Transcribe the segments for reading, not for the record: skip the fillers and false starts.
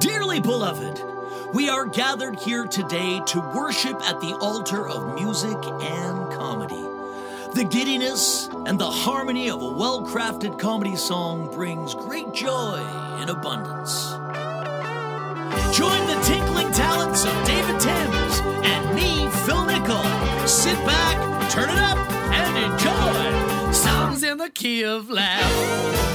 Dearly beloved, we are gathered here today to worship at the altar of music and comedy. The giddiness and the harmony of a well-crafted comedy song brings great joy in abundance. Join the tinkling talents of David Timms and me, Phil Nichol. Sit back, turn it up, and enjoy Songs in the Key of Laugh.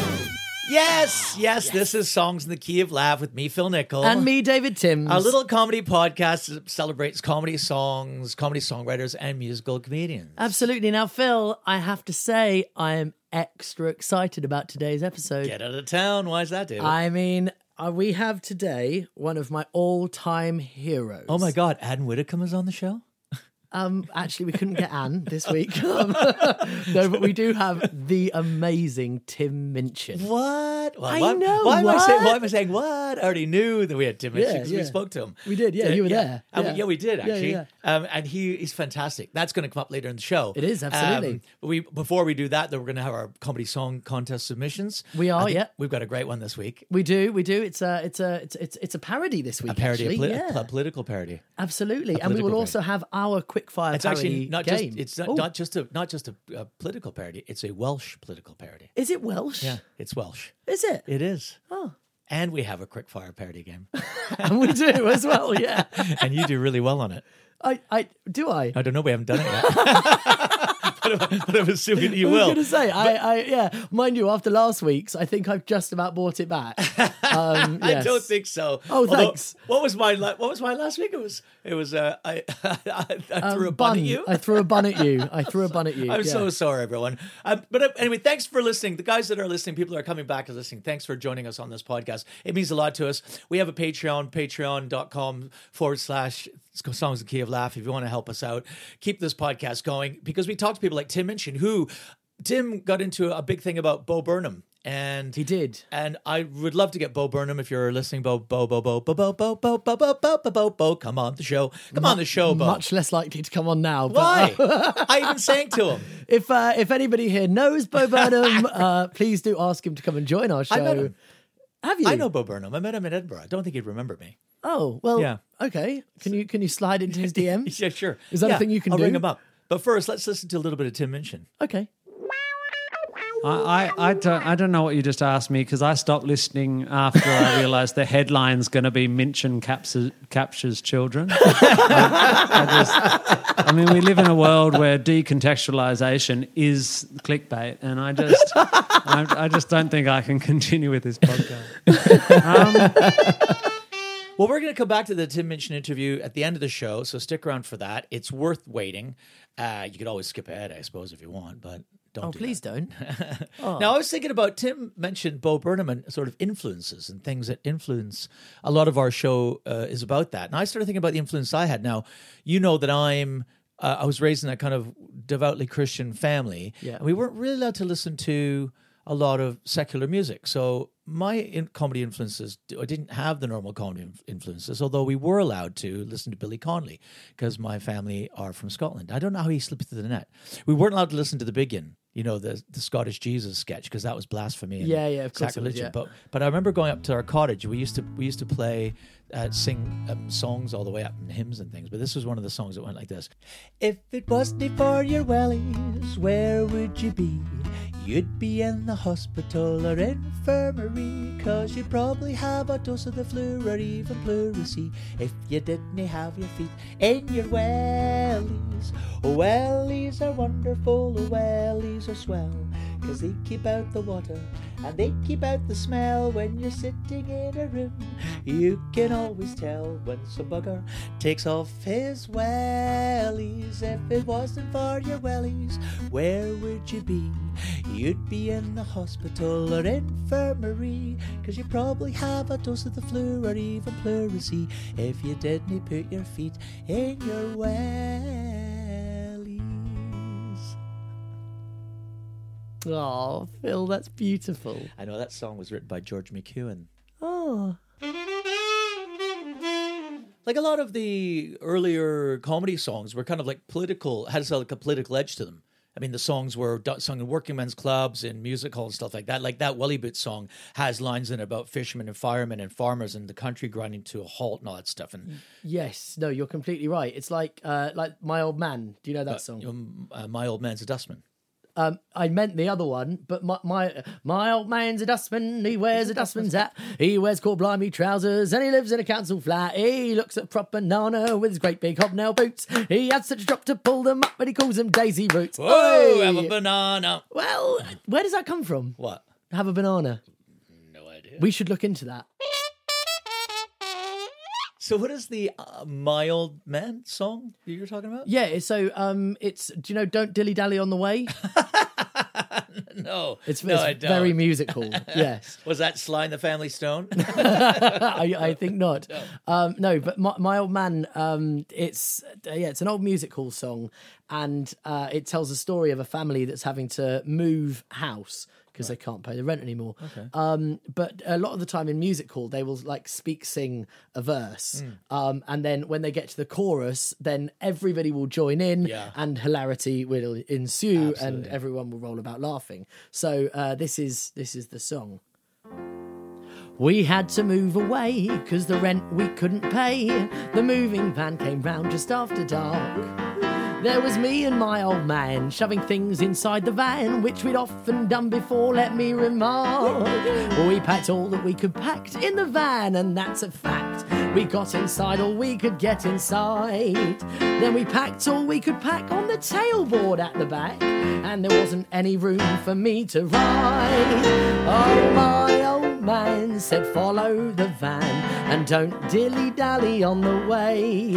Yes, this is Songs in the Key of Laugh with me, Phil Nichol. And me, David Timms. Our little comedy podcast that celebrates comedy songs, comedy songwriters, and musical comedians. Absolutely. Now, Phil, I have to say I am extra excited about today's episode. Get out of town. Why is that, David? I mean... we have today one of my all-time heroes. Oh, my God. Anne Widdecombe is on the show? Actually, we couldn't get Anne this week. No, but we do have the amazing Tim Minchin. What? Well, why am I saying what? I already knew that we had Tim Minchin because we spoke to him. We did, yeah. You were there. We did, actually. And he's fantastic. That's going to come up later in the show. It is, absolutely. Before we do that, though, we're going to have our comedy song contest submissions. We are, yeah. We've got a great one this week. We do. It's a parody this week, a political parody. Absolutely. And we will also have our quickfire It's not just a political parody. It's a Welsh political parody. Is it Welsh? Yeah, it's Welsh. Is it? It is. Oh. And we have a quickfire parody game. And we do as well, yeah. And you do really well on it. I do. I don't know. We haven't done it yet. But I'm assuming you will. I was going to say, mind you, after last week's, I think I've just about bought it back. Yes. I don't think so. Oh, although, thanks. What was my last week? I threw a bun at you. I threw a bun at you. I'm so sorry, everyone. But anyway, thanks for listening. The guys that are listening, people that are coming back and listening, thanks for joining us on this podcast. It means a lot to us. We have a Patreon, patreon.com/. Songs in the Key of Laugh. If you want to help us out, keep this podcast going, because we talk to people like Tim Minchin, who Tim got into a big thing about Bo Burnham. And he did. And I would love to get Bo Burnham, if you're listening, Bo, come on the show. Bo. Much less likely to come on now. Why? I even sang to him. If anybody here knows Bo Burnham, please do ask him to come and join our show. I met him. Have you? I know Bo Burnham. I met him in Edinburgh. I don't think he'd remember me. Oh, well, yeah. Okay. Can you slide into his DMs? Yeah, sure. Is that a thing you can do? I'll ring him up. But first, let's listen to a little bit of Tim Minchin. Okay. I don't know what you just asked me, because I stopped listening after I realised the headline's going to be Minchin captures children. I mean, we live in a world where decontextualisation is clickbait, and I just don't think I can continue with this podcast. Well, we're going to come back to the Tim Minchin interview at the end of the show, so stick around for that. It's worth waiting. You could always skip ahead, I suppose, if you want, but don't. Oh. Now, I was thinking about, Tim mentioned Bo Burnham and sort of influences and things that influence. A lot of our show is about that. And I started thinking about the influence I had. Now, you know that I was raised in a kind of devoutly Christian family. Yeah. And we weren't really allowed to listen to a lot of secular music. So my comedy influences, I didn't have the normal comedy influences, although we were allowed to listen to Billy Connolly because my family are from Scotland. I don't know how he slipped through the net. We weren't allowed to listen to The Biggin, you know, the Scottish Jesus sketch, because that was blasphemy. And of course. Sacrilegion. It was, yeah. But I remember going up to our cottage. We used to play, sing songs all the way up and hymns and things. But this was one of the songs that went like this: If it wasn't for your wellies, where would you be? You'd be in the hospital or infirmary, cause you probably have a dose of the flu or even pleurisy. If you didn't have your feet in your wellies. Wellies are wonderful, wellies are swell, cause they keep out the water and they keep out the smell when you're sitting in a room You can always tell when some bugger takes off his wellies. If it wasn't for your wellies, where would you be? You'd be in the hospital or infirmary, 'cause you probably have a dose of the flu or even pleurisy if you didn't put your feet in your wellies. Oh, Phil, that's beautiful. I know, that song was written by George McEwan. Oh. Like a lot of the earlier comedy songs were kind of like political, had like a political edge to them. I mean, the songs were sung in working men's clubs and music halls and stuff like that. Like that Welly Boot song has lines in it about fishermen and firemen and farmers and the country grinding to a halt and all that stuff. And yes, no, you're completely right. It's like My Old Man. Do you know that song? My Old Man's a Dustman. I meant the other one, but my old man's a dustman, he wears a dustman's hat, he wears cor-blimey trousers, and he lives in a council flat. He looks at prop banana with his great big hobnail boots. He had such a drop to pull them up, but he calls them daisy roots. Whoa, have a banana. Well, where does that come from? What? Have a banana. No idea. We should look into that. So what is the My Old Man song that you were talking about? Yeah, so it's, do you know, Don't Dilly Dally on the Way? No, it's I don't. Very musical, yes. Was that Sly and the Family Stone? I think not. No, but My Old Man, it's an old music hall song, and it tells the story of a family that's having to move house because they can't pay the rent anymore. Okay. But a lot of the time in music hall, they will sing a verse. Mm. And then when they get to the chorus, then everybody will join in and hilarity will ensue. Absolutely. And everyone will roll about laughing. So this is the song. We had to move away because the rent we couldn't pay. The moving van came round just after dark. There was me and my old man, shoving things inside the van, which we'd often done before, let me remark. We packed all that we could pack in the van, and that's a fact. We got inside all we could get inside. Then we packed all we could pack on the tailboard at the back, and there wasn't any room for me to ride. Oh, my old man said, follow the van, and don't dilly-dally on the way.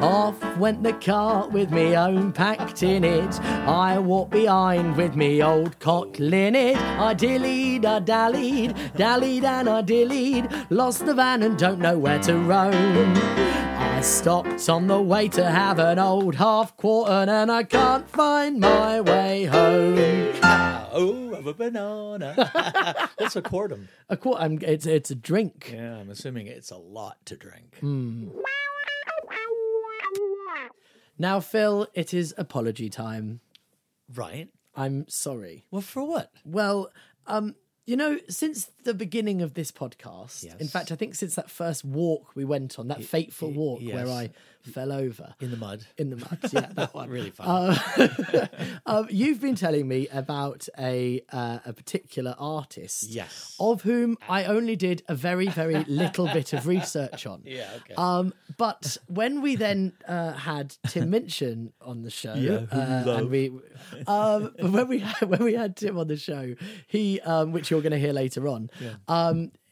Off went the cart with me own packed in it. I walked behind with me old cock linnet. I dillied, I dallied, dallied and I dillied. Lost the van and don't know where to roam. I stopped on the way to have an old half quarter and I can't find my way home. Oh, have a banana. What's a quartum? A quartum, it's a drink. Yeah, I'm assuming it's a lot to drink. Mm. Now, Phil, it is apology time. Right. I'm sorry. Well, for what? Well, you know, since the beginning of this podcast, in fact, I think since that first walk we went on, that fateful walk where I fell over. In the mud. In the mud, yeah, that one. Really fun. You've been telling me about a particular artist. Yes. Of whom I only did a very, very little bit of research on. Yeah, okay. But when we then had Tim Minchin on the show, when we had Tim on the show, he, which you're going to hear later on,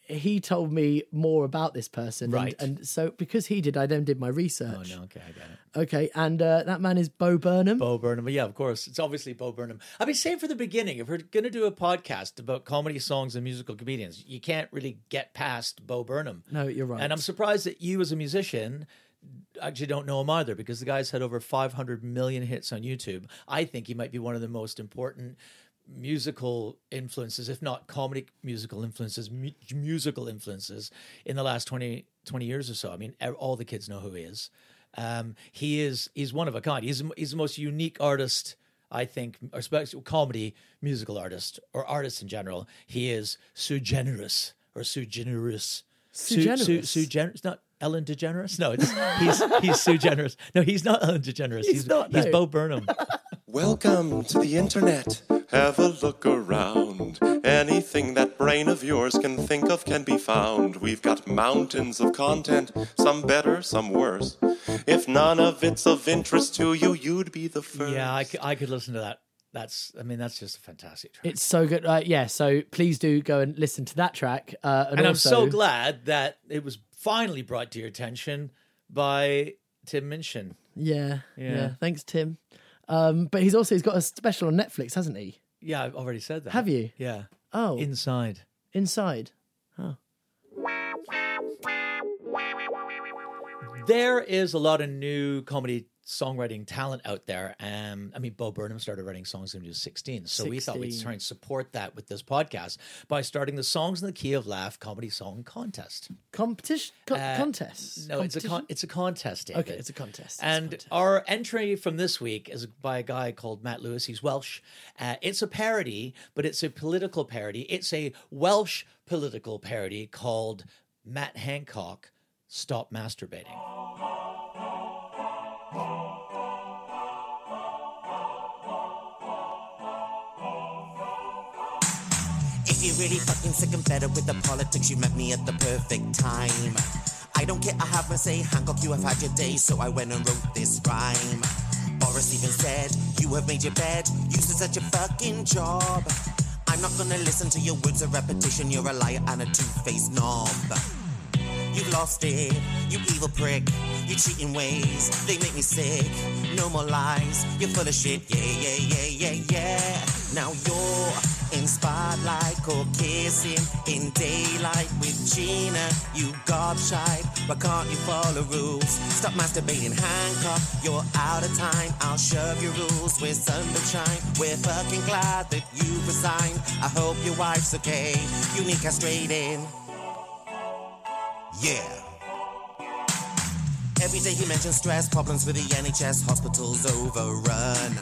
he told me more about this person. Right. And so because he did, I then did my research. Oh, no, okay, I got it. Okay, and that man is Bo Burnham. Bo Burnham, yeah, of course. It's obviously Bo Burnham. I've been saying from the beginning, if we're going to do a podcast about comedy songs and musical comedians, you can't really get past Bo Burnham. No, you're right. And I'm surprised that you as a musician actually don't know him either, because the guy's had over 500 million hits on YouTube. I think he might be one of the most important musical influences, if not comedic musical influences, musical influences in the last 20 years or so. I mean, all the kids know who he is. He's one of a kind. He's the most unique artist, I think, or comedy musical artist or artist in general. He is sui generis. Sui generis, not Ellen DeGeneres. No, he's sui generis. No, he's not Ellen DeGeneres. He's Bo Burnham. Welcome to the internet. Have a look around. Anything that brain of yours can think of can be found. We've got mountains of content, some better, some worse. If none of it's of interest to you, you'd be the first. Yeah, I could listen to that That's just a fantastic track. It's so good. So please do go and listen to that track. And also, I'm so glad that it was finally brought to your attention by Tim Minchin. Yeah. Thanks, Tim. But he's got a special on Netflix, hasn't he? Yeah, I've already said that. Have you? Yeah. Oh. Inside. Oh. There is a lot of new comedy songwriting talent out there. Bo Burnham started writing songs when he was 16. So we thought we'd try and support that with this podcast by starting the Songs in the Key of Laugh comedy song contest. Competition? Contest? No, it's a contest, David. Okay, it's a contest. Our entry from this week is by a guy called Matt Lewis. He's Welsh. It's a parody, but it's a political parody. It's a Welsh political parody called Matt Hancock, Stop Masturbating. If you're really fucking sick and fed up with the politics, you met me at the perfect time. I don't care, I have my say. Hancock, you have had your day, so I went and wrote this rhyme. Boris even said, you have made your bed, you did such a fucking job. I'm not gonna listen to your words of repetition, you're a liar and a two-faced knob. You've lost it, you evil prick. Your cheating ways, they make me sick. No more lies, you're full of shit. Yeah. Now you're in spotlight, or kissing in daylight with Gina. You gobshite, but can't you follow rules? Stop masturbating, Hancock, you're out of time. I'll shove your rules with sunshine. We're fucking glad that you resigned. I hope your wife's okay. You need castrating. Yeah. Every day he mentions stress, problems with the NHS, hospitals overrun.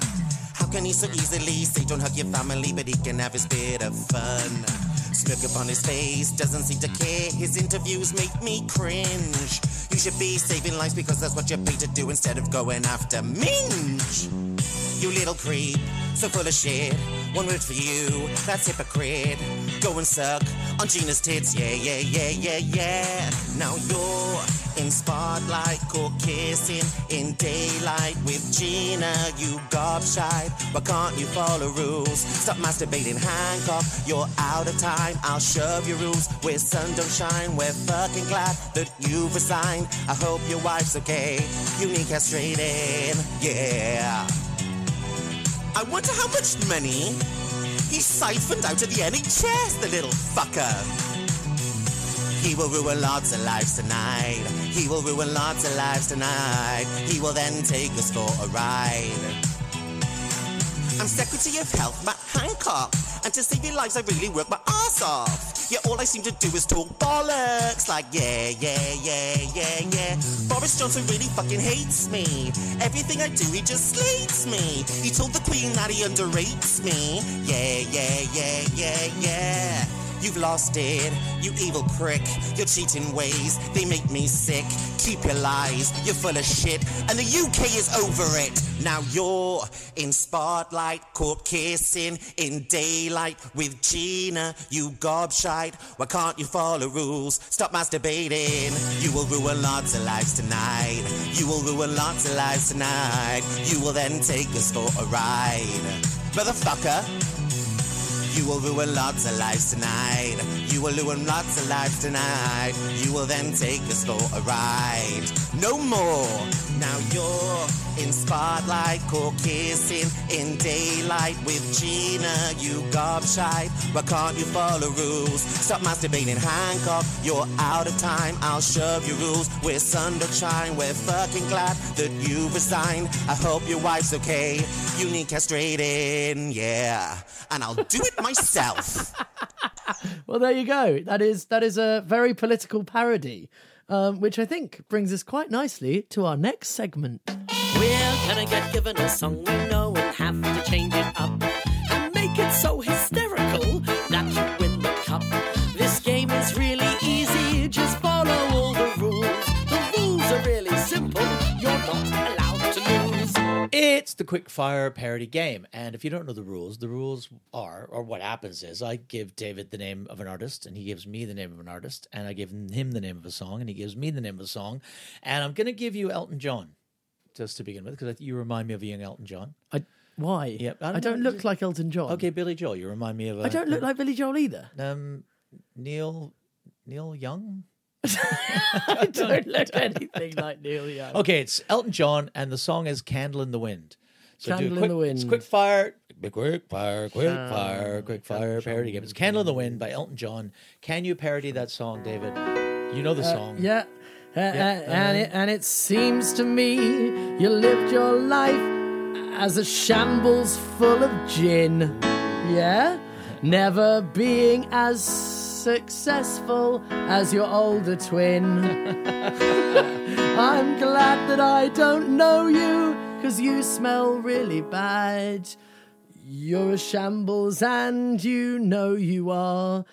How can he so easily say don't hug your family, but he can have his bit of fun? Smirk upon his face, doesn't seem to care, his interviews make me cringe. You should be saving lives because that's what you're paid to do instead of going after minge. You little creep, so full of shit. One word for you, that's hypocrite. Go and suck on Gina's tits, yeah. Now you're in spotlight, or kissing in daylight with Gina. You gobshite, but can't you follow rules? Stop masturbating, Hancock, you're out of time. I'll shove your rules where sun don't shine. We're fucking glad that you've resigned. I hope your wife's okay. You need castrating, yeah. I wonder how much money he siphoned out of the NHS, the little fucker. He will ruin lots of lives tonight. He will ruin lots of lives tonight. He will then take us for a ride. I'm Secretary of Health, Matt Hancock, and to save your lives I really work my ass off. Yeah, all I seem to do is talk bollocks, like yeah. Boris Johnson really fucking hates me. Everything I do, he just slates me. He told the Queen that he underrates me. Yeah. You've lost it, you evil prick. Your cheating ways, they make me sick. Keep your lies, you're full of shit. And the UK is over it. Now you're in spotlight, caught kissing in daylight with Gina. You gobshite, why can't you follow rules? Stop masturbating. You will ruin lots of lives tonight. You will ruin lots of lives tonight. You will then take us for a ride. Motherfucker. You will ruin lots of lives tonight. You will ruin lots of lives tonight. You will then take us for a ride. No more. Now you're in spotlight, or kissing in daylight with Gina. You gobshite, but can't you follow rules? Stop masturbating, Hancock, you're out of time. I'll shove your rules with sun don't shine. We're fucking glad that you resigned. I hope your wife's okay. You need castrating, yeah. And I'll do it myself. Well, there you go. That is a very political parody, which I think brings us quite nicely to our next segment. We're gonna get given a song we know and have to change it up and make it so hysterical that you win the cup. This game is really easy. Just follow all the rules. The rules are really simple. You're not allowed to lose. It's the quick fire parody game, and if you don't know the rules are, or what happens is, I give David the name of an artist, and he gives me the name of an artist, and I give him the name of a song, and he gives me the name of a song, and I'm going to give you Elton John, just to begin with, because you remind me of a young Elton John. I Why? Yeah, I don't look like Elton John. Okay, Billy Joel. You remind me of. I don't look like Billy Joel either. Neil Young. I don't look anything like Neil Young. Okay, it's Elton John, and the song is "Candle in the Wind." So Candle in the Wind. Quick fire, parody game. It's "Candle in the Wind" by Elton John. Can you parody that song, David? You know the song. Yeah. And it seems to me you lived your life as a shambles full of gin. Yeah? Never being as successful as your older twin. I'm glad that I don't know you, 'cause you smell really bad. You're a shambles and you know you are.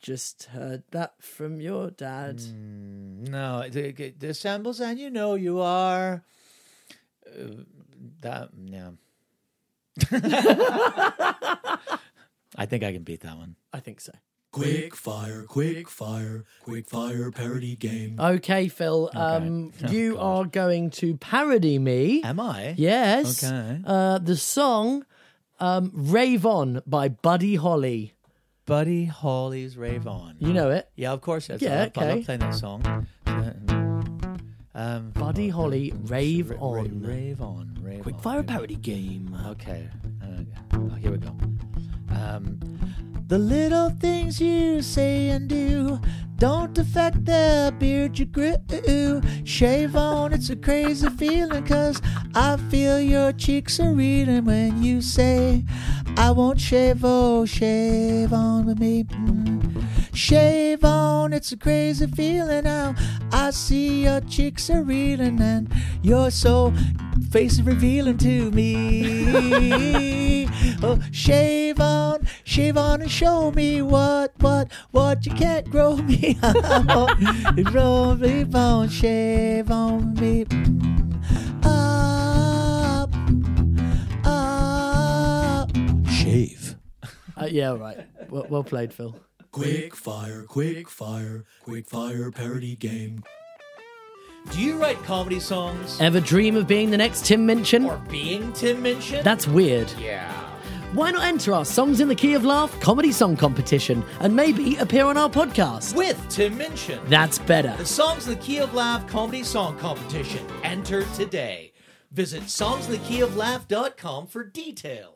Just heard that from your dad. No, the shambles and you know you are. I think I can beat that one. I think so. Quick fire, parody game. Okay, Phil, you are going to parody me. Am I? Yes. Okay. The song Rave On by Buddy Holly. Buddy Holly's Rave On. You know it? Yeah, of course. I love playing that song. Buddy Holly, Rave On. Rave On. Quick fire parody game. Okay. Here we go. The little things you say and do don't affect the beard you grew. Shave on, it's a crazy feeling, 'cause I feel your cheeks are reeling when you say, I won't shave, oh, shave on with me. Shave on, it's a crazy feeling now. I see your cheeks are reeling and your so face is revealing to me. Oh, shave on and show me what you can't grow me. Grow me on, shave on me. Shave. Yeah, right. Well played, Phil. Quick fire, parody game. Do you write comedy songs? Ever dream of being the next Tim Minchin? Or being Tim Minchin? That's weird. Yeah. Why not enter our Songs in the Key of Laugh comedy song competition and maybe appear on our podcast? With Tim Minchin. That's better. The Songs in the Key of Laugh comedy song competition. Enter today. Visit songsinthekeyoflaugh.com for details.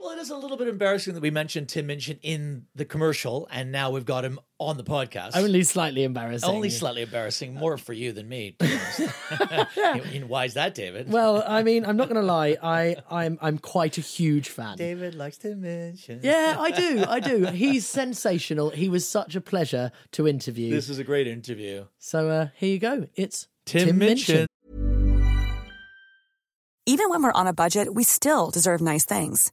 Well, it is a little bit embarrassing that we mentioned Tim Minchin in the commercial and now we've got him on the podcast. Only slightly embarrassing. More for you than me. Why is that, David? Well, I mean, I'm not going to lie. I'm quite a huge fan. David likes Tim Minchin. Yeah, I do. He's sensational. He was such a pleasure to interview. This is a great interview. So here you go. It's Tim Minchin. Even when we're on a budget, we still deserve nice things.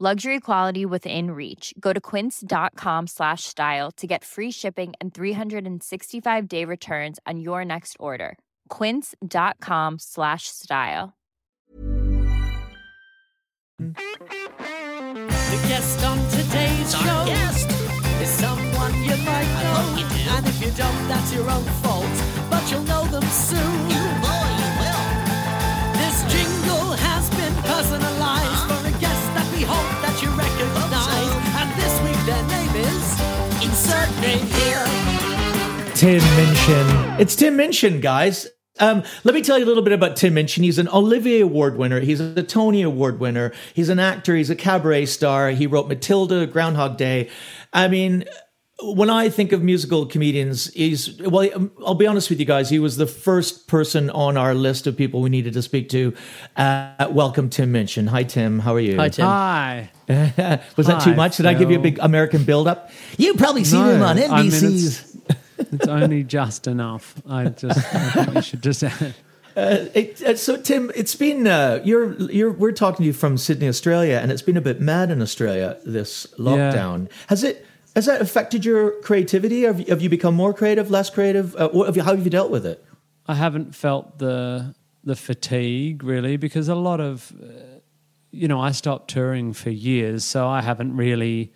Luxury quality within reach. Go to quince.com/style to get free shipping and 365-day returns on your next order. Quince.com/style. The guest on today's show is someone you might know. And if you don't, that's your own fault. But you'll know them soon. Yeah, boy, you will. This jingle has been personalized for a guest that we hope that you recognize. And this week their name is insert name here. Tim Minchin. It's Tim Minchin, guys. Let me tell you a little bit about Tim Minchin. He's an Olivier Award winner. He's a Tony Award winner. He's an actor. He's a cabaret star. He wrote Matilda, Groundhog Day. I mean, When I think of musical comedians, I'll be honest with you guys, he was the first person on our list of people we needed to speak to. Welcome, Tim Minchin. Hi, Tim. How are you? Hi, Tim. Hi. Was that too much? Did I give you a big American build-up? You probably seen him on NBC's. I mean, it's only just enough. I think you should just... So Tim, it's been we're talking to you from Sydney, Australia, and it's been a bit mad in Australia this lockdown. Yeah. Has that affected your creativity? Have you become more creative, less creative? How have you dealt with it? I haven't felt the fatigue really, because a lot of I stopped touring for years, so I haven't really,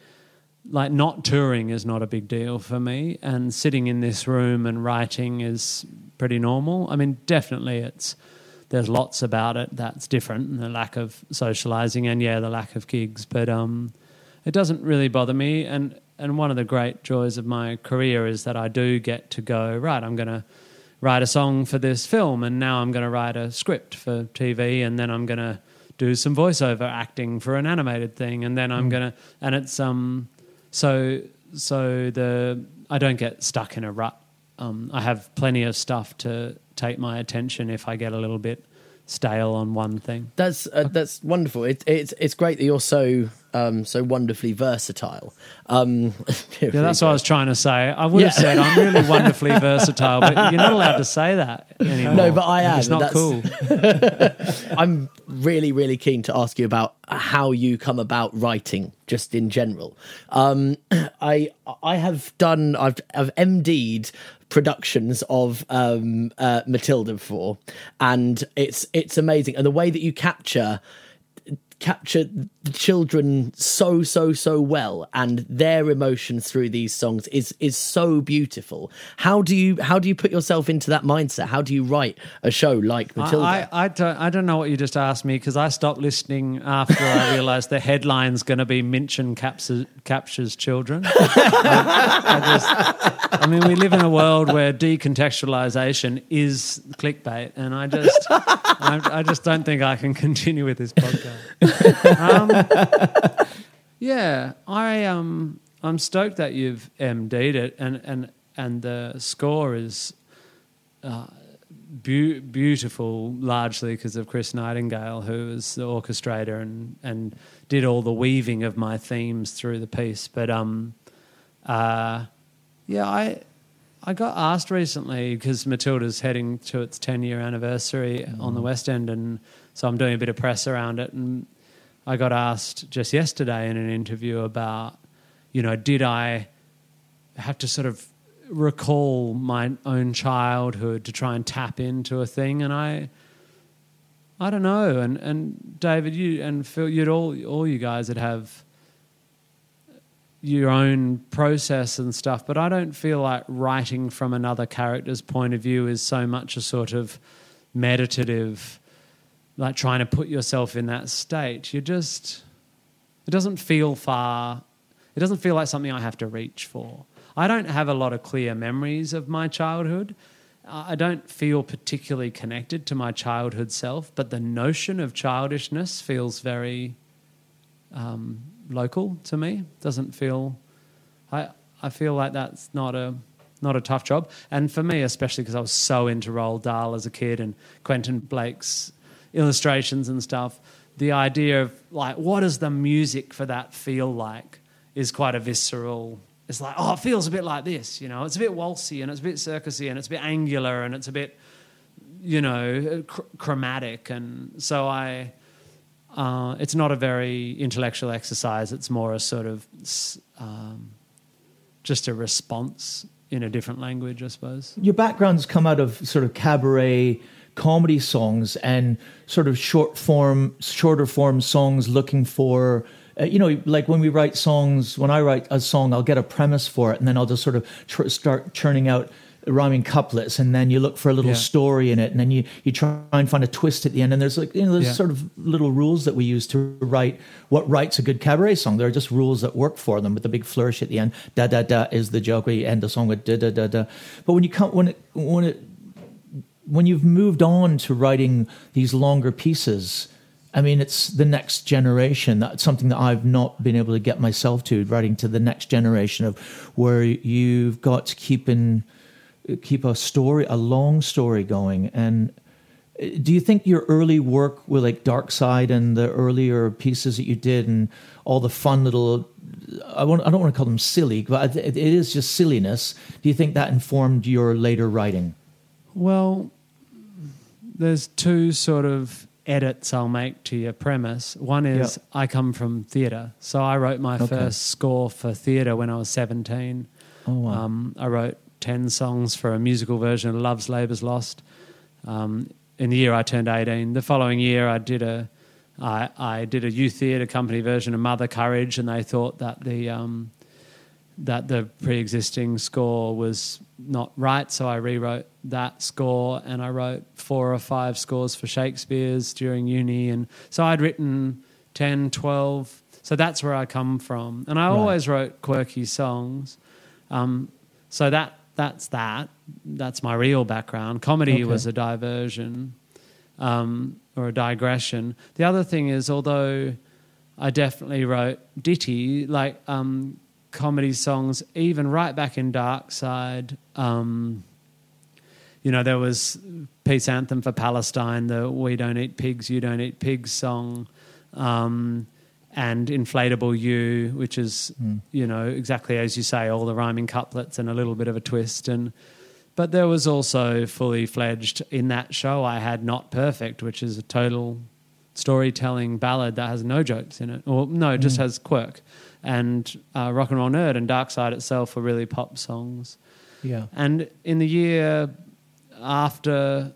not touring is not a big deal for me, and sitting in this room and writing is pretty normal. I mean, definitely there's lots about it that's different, and the lack of socialising and, the lack of gigs. But it doesn't really bother me. And one of the great joys of my career is that I do get to go, right, I'm going to write a song for this film, and now I'm going to write a script for TV, and then I'm going to do some voiceover acting for an animated thing, and then I'm going to... And it's... I don't get stuck in a rut. I have plenty of stuff to take my attention if I get a little bit stale on one thing. That's wonderful. It's great that you're so wonderfully versatile. That's what I was trying to say. I would have said I'm really wonderfully versatile, but you're not allowed to say that anymore. No, but I am. It's not cool. I'm really, really keen to ask you about how you come about writing, just in general. I've MD'd productions of Matilda before, and it's amazing. And the way that you capture the children so well, and their emotions through these songs is so beautiful. How do you put yourself into that mindset? How do you write a show like Matilda? I don't know what you just asked me, because I stopped listening after I realised the headline's going to be Minchin captures children. We live in a world where decontextualisation is clickbait, and I just don't think I can continue with this podcast. I'm stoked that you've MD'd it, and the score is beautiful, largely because of Chris Nightingale, who was the orchestrator and did all the weaving of my themes through the piece. But I got asked recently, because Matilda's heading to its 10-year anniversary on the West End, and so I'm doing a bit of press around it, and I got asked just yesterday in an interview about, did I have to sort of recall my own childhood to try and tap into a thing? And I don't know. And David, you and Phil, you'd all you guys would have your own process and stuff, but I don't feel like writing from another character's point of view is so much a sort of meditative, trying to put yourself in that state. It doesn't feel far. It doesn't feel like something I have to reach for. I don't have a lot of clear memories of my childhood. I don't feel particularly connected to my childhood self, but the notion of childishness feels very local to me. Doesn't feel... I feel like that's not a tough job. And for me, especially because I was so into Roald Dahl as a kid and Quentin Blake's illustrations and stuff, the idea of what does the music for that feel like is quite a visceral. It's it feels a bit like this, it's a bit waltzy, and it's a bit circusy, and it's a bit angular, and it's a bit chromatic. And so I it's not a very intellectual exercise. It's more a sort of just a response in a different language, I suppose. Your background's come out of sort of cabaret comedy songs and sort of shorter form songs, looking for when I write a song, I'll get a premise for it, and then I'll just sort of start churning out rhyming couplets, and then you look for a little story in it, and then you try and find a twist at the end. And there's sort of little rules that we use to write what writes a good cabaret song. There are just rules that work for them, but the big flourish at the end, da da da, is the joke, where you end the song with da da da da. But when you've moved on to writing these longer pieces, I mean, it's the next generation. That's something that I've not been able to get myself to, writing to the next generation, of where you've got to keep a story, a long story going. And do you think your early work with like Dark Side and the earlier pieces that you did and all the fun little, I don't want to call them silly, but it is just silliness. Do you think that informed your later writing? Well, there's two sort of edits I'll make to your premise. One is I come from theatre. So I wrote my first score for theatre when I was 17. Oh, wow. I wrote 10 songs for a musical version of Love's Labour's Lost. In the year I turned 18, the following year I did a youth theatre company version of Mother Courage, and they thought that the pre-existing score was not right, so I rewrote that score, and I wrote 4 or 5 scores for Shakespeare's during uni, and so I'd written 10, 12, so that's where I come from, and I always wrote quirky songs, so that's my real background. Comedy was a diversion or a digression. The other thing is, although I definitely wrote ditty, like comedy songs, even right back in Dark Side, there was Peace Anthem for Palestine, the We Don't Eat Pigs, You Don't Eat Pigs song, and Inflatable You, which is, exactly as you say, all the rhyming couplets and a little bit of a twist. But there was also fully fledged in that show I had Not Perfect, which is a total storytelling ballad that has no jokes in it, just has quirk. And Rock and Roll Nerd and Dark Side itself were really pop songs. Yeah. And in the year after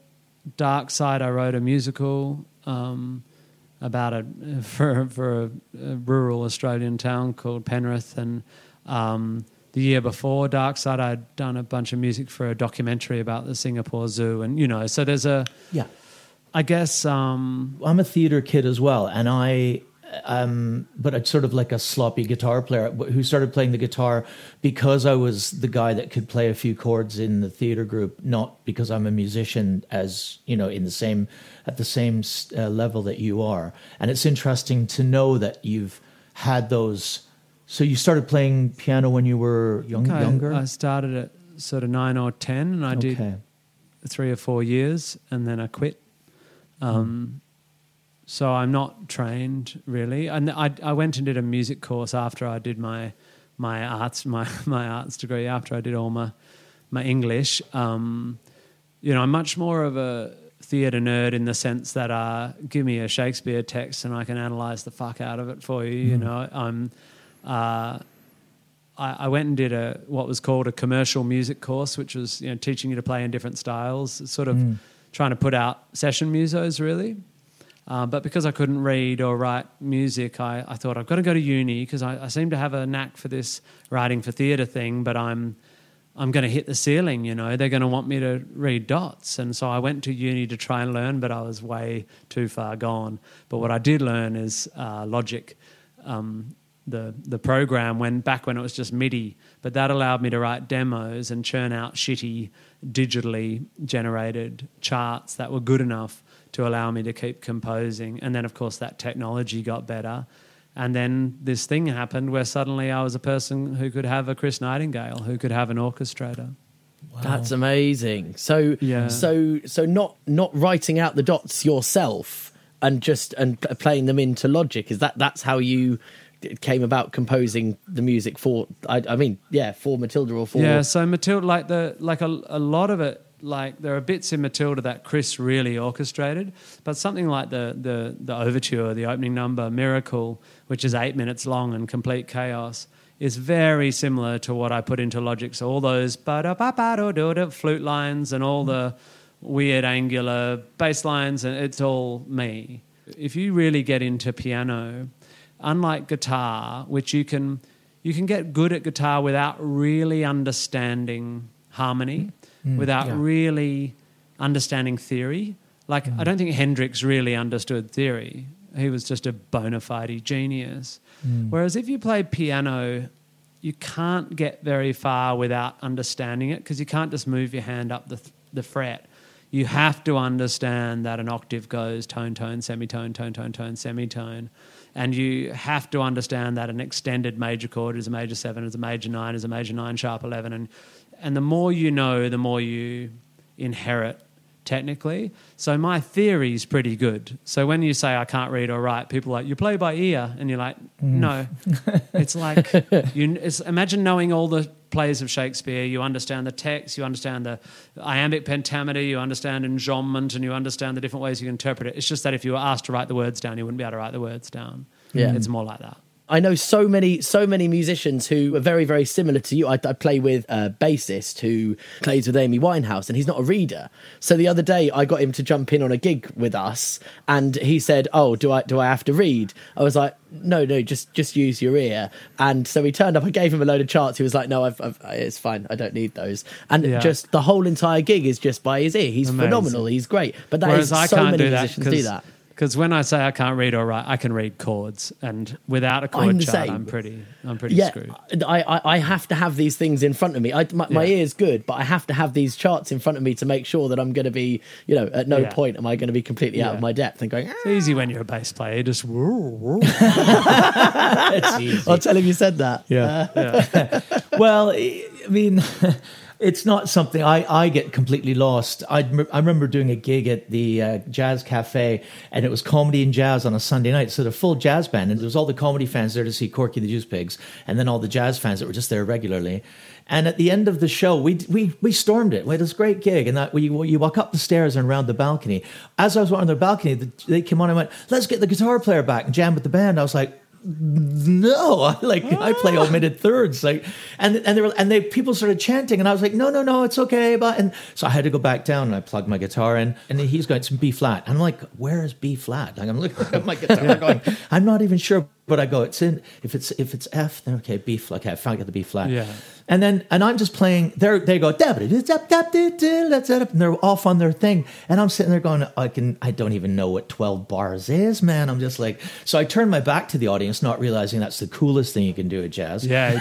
Dark Side, I wrote a musical for a rural Australian town called Penrith, and the year before Dark Side I'd done a bunch of music for a documentary about the Singapore Zoo, and so there's a I guess I'm a theatre kid as well, and I but it's sort of like a sloppy guitar player who started playing the guitar because I was the guy that could play a few chords in the theater group, not because I'm a musician, as you know, at the same level that you are. And it's interesting to know that you've had those. So you started playing piano when you were younger? I started at sort of 9 or 10, and I did 3 or 4 years, and then I quit. So I'm not trained really, and I went and did a music course after I did my arts degree, after I did all my English. I'm much more of a theatre nerd in the sense that give me a Shakespeare text and I can analyse the fuck out of it for you. Mm-hmm. I went and did what was called a commercial music course, which was teaching you to play in different styles, sort of trying to put out session musos really. But because I couldn't read or write music, I thought I've got to go to uni because I seem to have a knack for this writing for theatre thing, but I'm going to hit the ceiling, They're going to want me to read dots. And so I went to uni to try and learn, but I was way too far gone. But what I did learn is Logic, the program back when it was just MIDI, but that allowed me to write demos and churn out shitty digitally generated charts that were good enough to allow me to keep composing. And then, of course, that technology got better. And then this thing happened where suddenly I was a person who could have a Chris Nightingale, who could have an orchestrator. Wow. That's amazing. So so not writing out the dots yourself and just playing them into Logic, is that's how you came about composing the music for, for Matilda or for... Yeah, so Matilda, a lot of it, there are bits in Matilda that Chris really orchestrated, but something like the overture, the opening number, Miracle, which is 8 minutes long and complete chaos, is very similar to what I put into Logic. So all those ba-da-ba-ba-do-do-do flute lines and all the weird angular bass lines, and it's all me. If you really get into piano, unlike guitar, which you can get good at guitar without really understanding harmony, without really understanding theory. I don't think Hendrix really understood theory. He was just a bona fide genius. Whereas if you play piano, you can't get very far without understanding it, because you can't just move your hand up the fret. you have to understand that an octave goes tone, tone, semitone, tone, tone, tone, semitone. And you have to understand that an extended major chord is a major 7, is a major 9, is a major 9 sharp 11. And the more you know, the more you inherit technically. So my theory is pretty good. So when you say I can't read or write, people are like, you play by ear. And you're like, no. It's like, imagine knowing all the plays of Shakespeare. You understand the text, you understand the iambic pentameter, you understand enjambment, and you understand the different ways you can interpret it. It's just that if you were asked to write the words down, you wouldn't be able to write the words down. Yeah. It's more like that. I know so many musicians who are very, very similar to you. I play with a bassist who plays with Amy Winehouse, and he's not a reader. So the other day I got him to jump in on a gig with us, and he said, oh, do I have to read? I was like, no, just use your ear. And so he turned up, I gave him a load of charts. He was like, no, it's fine, I don't need those. And just the whole entire gig is just by his ear. He's amazing. Phenomenal, he's great. But that Whereas is I so can't many do musicians do that. Because when I say I can't read or write, I can read chords, and without a chord chart, I'm pretty screwed. I have to have these things in front of me. My ear's good, but I have to have these charts in front of me to make sure that I'm going to be, at no point am I going to be completely out of my depth and going. It's easy when you're a bass player, you just. I'll tell him you said that. Yeah. Well, I mean. It's not something I get completely lost. I remember doing a gig at the Jazz Cafe, and it was comedy and jazz on a Sunday night. So the full jazz band, and there was all the comedy fans there to see Corky the Juice Pigs, and then all the jazz fans that were just there regularly. And at the end of the show, we stormed it. We had this great gig, and that you walk up the stairs and around the balcony. As I was walking on the balcony, they came on and went, "Let's get the guitar player back and jam with the band." I was like, no, I play omitted thirds, and people started chanting, and I was like, no, it's okay, but and so I had to go back down, and I plugged my guitar in, and he's going to B flat, and I'm like, where is B flat? Like I'm looking at my guitar, going, I'm not even sure, but I go, it's in if it's F, then okay, B flat, okay, I found out the B flat, and I'm just playing. They go, and they're off on their thing, and I'm sitting there going, I don't even know what 12 bars is, man. I'm just like, so I turned my back to the audience, not realizing that's the coolest thing you can do at jazz. Yeah,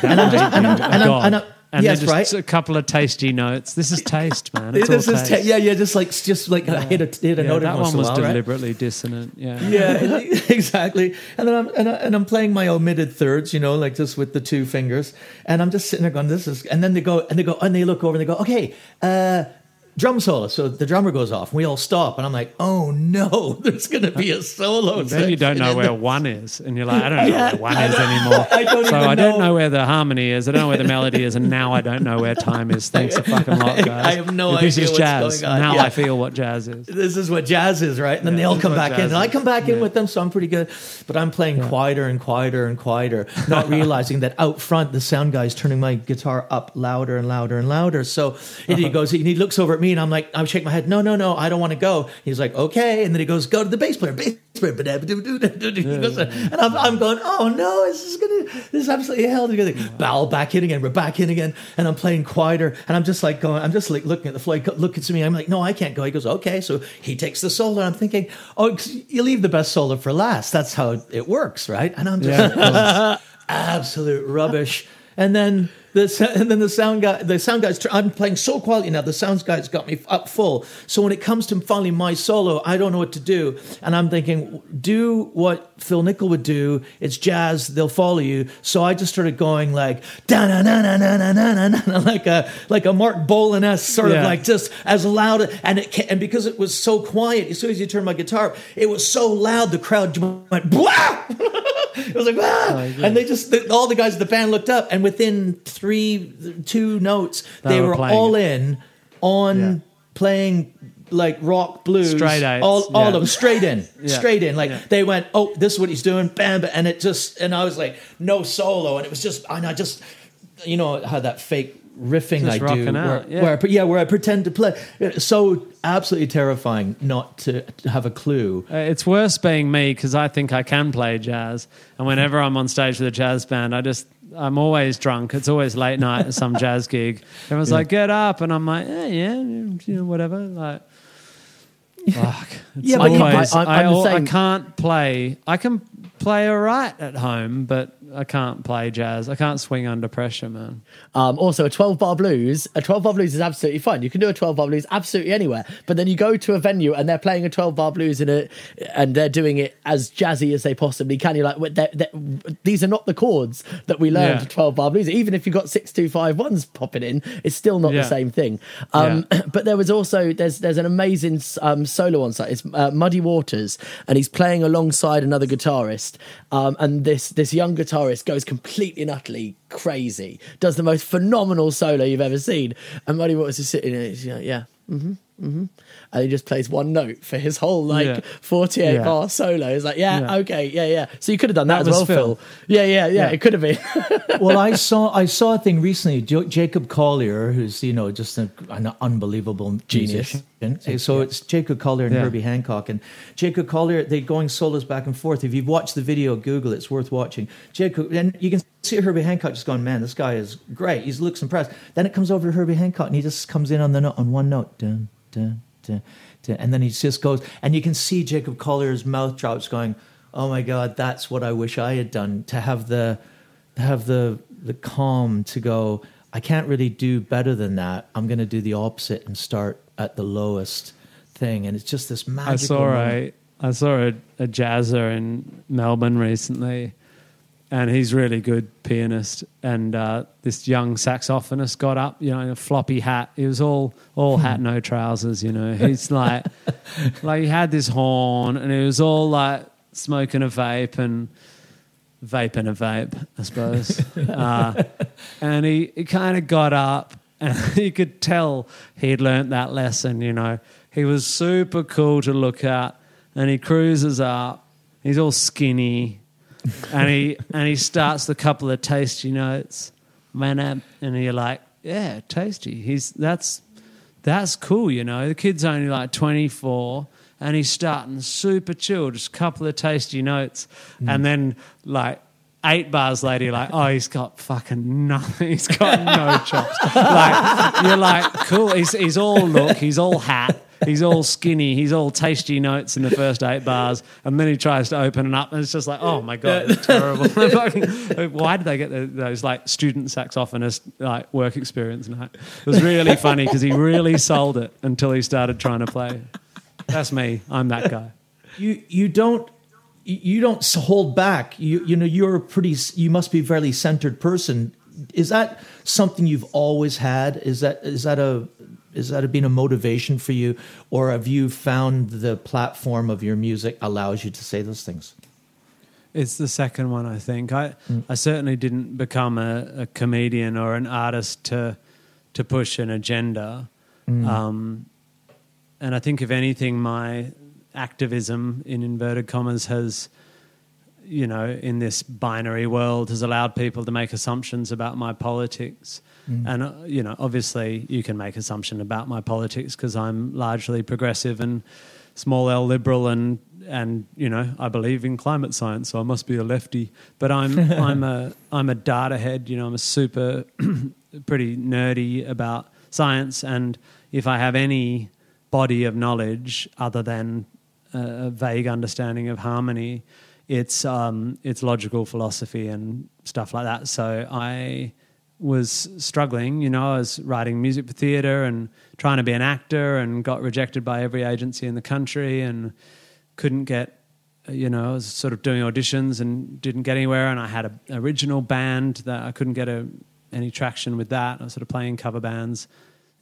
and yes, just right? A couple of tasty notes. This is taste, man. It's this all is taste. Just like I hit a note. That one was deliberately dissonant. Yeah, exactly. And then I'm playing my omitted thirds, like just with the two fingers. And I'm just sitting there going, "This is." And then they go, and they look over and they go, "Okay, drum solo." So the drummer goes off, and we all stop, and I'm like, "Oh no, there's going to be a solo." And then you don't know where one is, and you're like, "I don't know where one is anymore." I don't know where the harmony is. I don't know where the melody is, and now I don't know where time is. Thanks a fucking lot, guys. I have no idea. This is jazz. Going on. Now I feel what jazz is. This is what jazz is, right? And then they all come back in, and I come back in with them, so I'm pretty good. But I'm playing quieter and quieter and quieter, not realizing that out front the sound guy is turning my guitar up louder and louder and louder. So he goes, and he looks over at me, and I'm like, I shake my head, no, I don't want to go. He's like, okay, and then he goes, go to the bass player. And I'm going, oh no, this is absolutely hell together. Bow, back in again, we're back in again, and I'm playing quieter, and I'm just like going, I'm just like looking at the floor, looking to me, I'm like, no, I can't go. He goes, okay, so he takes the solo, and I'm thinking, oh, you leave the best solo for last, that's how it works, right? And I'm just like, absolute rubbish. And then the sound guy's. I'm playing so quietly now. The sound guy's got me up full. So when it comes to finally my solo, I don't know what to do. And I'm thinking, do what Phil Nichol would do. It's jazz. They'll follow you. So I just started going like da na na na na na na na, like a Mark Bolan-esque sort of like just as loud. And because it was so quiet, as soon as you turn my guitar up, it was so loud the crowd went blah. It was like, ah! And they just, all the guys in the band looked up, and within two notes, they were all in on playing like rock, blues, straight out, all of them, straight in. Like they went, oh, this is what he's doing, bam, and it just, and I was like, no solo, and it was just, and I just, how that fake riffing just I do, where I pretend to play. So absolutely terrifying not to have a clue. It's worse being me because I think I can play jazz, and whenever I'm on stage with a jazz band, I'm always drunk. It's always late night at some jazz gig. Everyone's like, get up, and I'm like, whatever. Like, fuck. I can't play. I can play all right at home, but I can't play jazz. I can't swing under pressure, man. Also, a 12-bar blues. A 12-bar blues is absolutely fine. You can do a 12-bar blues absolutely anywhere. But then you go to a venue and they're playing a 12-bar blues in it, and they're doing it as jazzy as they possibly can. You're like, these are not the chords that we learned 12-bar blues. Even if you've got 6, 2, 5, 1s popping in, it's still not the same thing. But there was also there's an amazing solo on site. It's Muddy Waters, and he's playing alongside another guitarist, and this young guitarist goes completely and utterly crazy, does the most phenomenal solo you've ever seen, and Muddy Waters is sitting there, he's like, yeah, mm-hmm, mm-hmm, and he just plays one note for his whole 48 bar solo. It's like, so you could have done that as well, Phil. It could have been. Well, I saw a thing recently. Jacob Collier, who's just an unbelievable genius. So it's Jacob Collier and Herbie Hancock. And Jacob Collier, they're going solos back and forth. If you've watched the video, Google it. It's worth watching. Jacob, and you can see Herbie Hancock just going, man, this guy is great. He looks impressed. Then it comes over to Herbie Hancock, and he just comes in on the note, on one note, dun, dun, dun, dun, and then he just goes, and you can see Jacob Collier's mouth drops, going, oh my God, that's what I wish I had done, to have the calm to go, I can't really do better than that. I'm going to do the opposite and start at the lowest thing. And it's just this magical... I saw a jazzer in Melbourne recently, and he's a really good pianist, and this young saxophonist got up, in a floppy hat. He was all hat, no trousers, He's like... he had this horn, and he was all like smoking a vape and... Vaping a vape, I suppose. And he kind of got up, and you could tell he'd learnt that lesson, He was super cool to look at, and he cruises up. He's all skinny, and he starts the couple of tasty notes, man, and you're like, yeah, tasty. That's cool, The kid's only like 24. And he's starting super chill, just a couple of tasty notes. And then, 8 bars later, you're like, oh, he's got fucking nothing. He's got no chops. You're like, cool. He's all look, he's all hat, he's all skinny, he's all tasty notes in the first 8 bars. And then he tries to open it up, and it's just like, oh, my God, it's terrible. Why did they get those, student saxophonist, work experience night? It was really funny because he really sold it until he started trying to play. That's me. I'm that guy. You don't hold back. You're you must be a fairly centered person. Is that something you've always had? Is that been a motivation for you, or have you found the platform of your music allows you to say those things? It's the second one, I think. I certainly didn't become a comedian or an artist to push an agenda. And I think, if anything, my activism, in inverted commas, has, in this binary world, has allowed people to make assumptions about my politics. And, obviously you can make assumption about my politics because I'm largely progressive and small L liberal and I believe in climate science, so I must be a lefty. But I'm a data head, I'm a super pretty nerdy about science, and if I have any... body of knowledge other than a vague understanding of harmony, it's logical philosophy and stuff like that. So I was struggling, I was writing music for theatre and trying to be an actor, and got rejected by every agency in the country, and couldn't get, I was sort of doing auditions and didn't get anywhere, and I had an original band that I couldn't get any traction with that. I was sort of playing cover bands.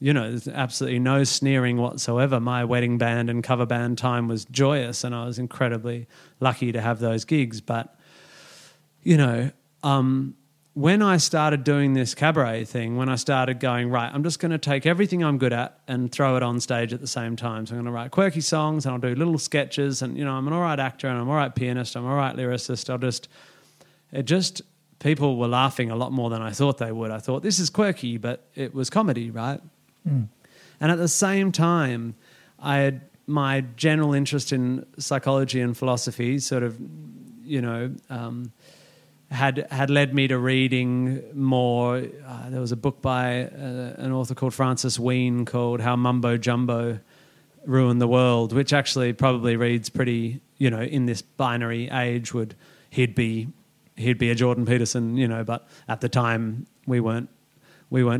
There's absolutely no sneering whatsoever. My wedding band and cover band time was joyous, and I was incredibly lucky to have those gigs. But, when I started doing this cabaret thing, when I started going, right, I'm just going to take everything I'm good at and throw it on stage at the same time. So I'm going to write quirky songs, and I'll do little sketches, and, I'm an all right actor, and I'm all right pianist, I'm all right lyricist. People were laughing a lot more than I thought they would. I thought, this is quirky, but it was comedy, right? And at the same time, I had my general interest in psychology and philosophy sort of, had led me to reading more. There was a book by an author called Francis Wheen called How Mumbo Jumbo Ruined the World, which actually probably reads pretty, in this binary age, he'd be he'd be a Jordan Peterson, you know, but at the time we weren't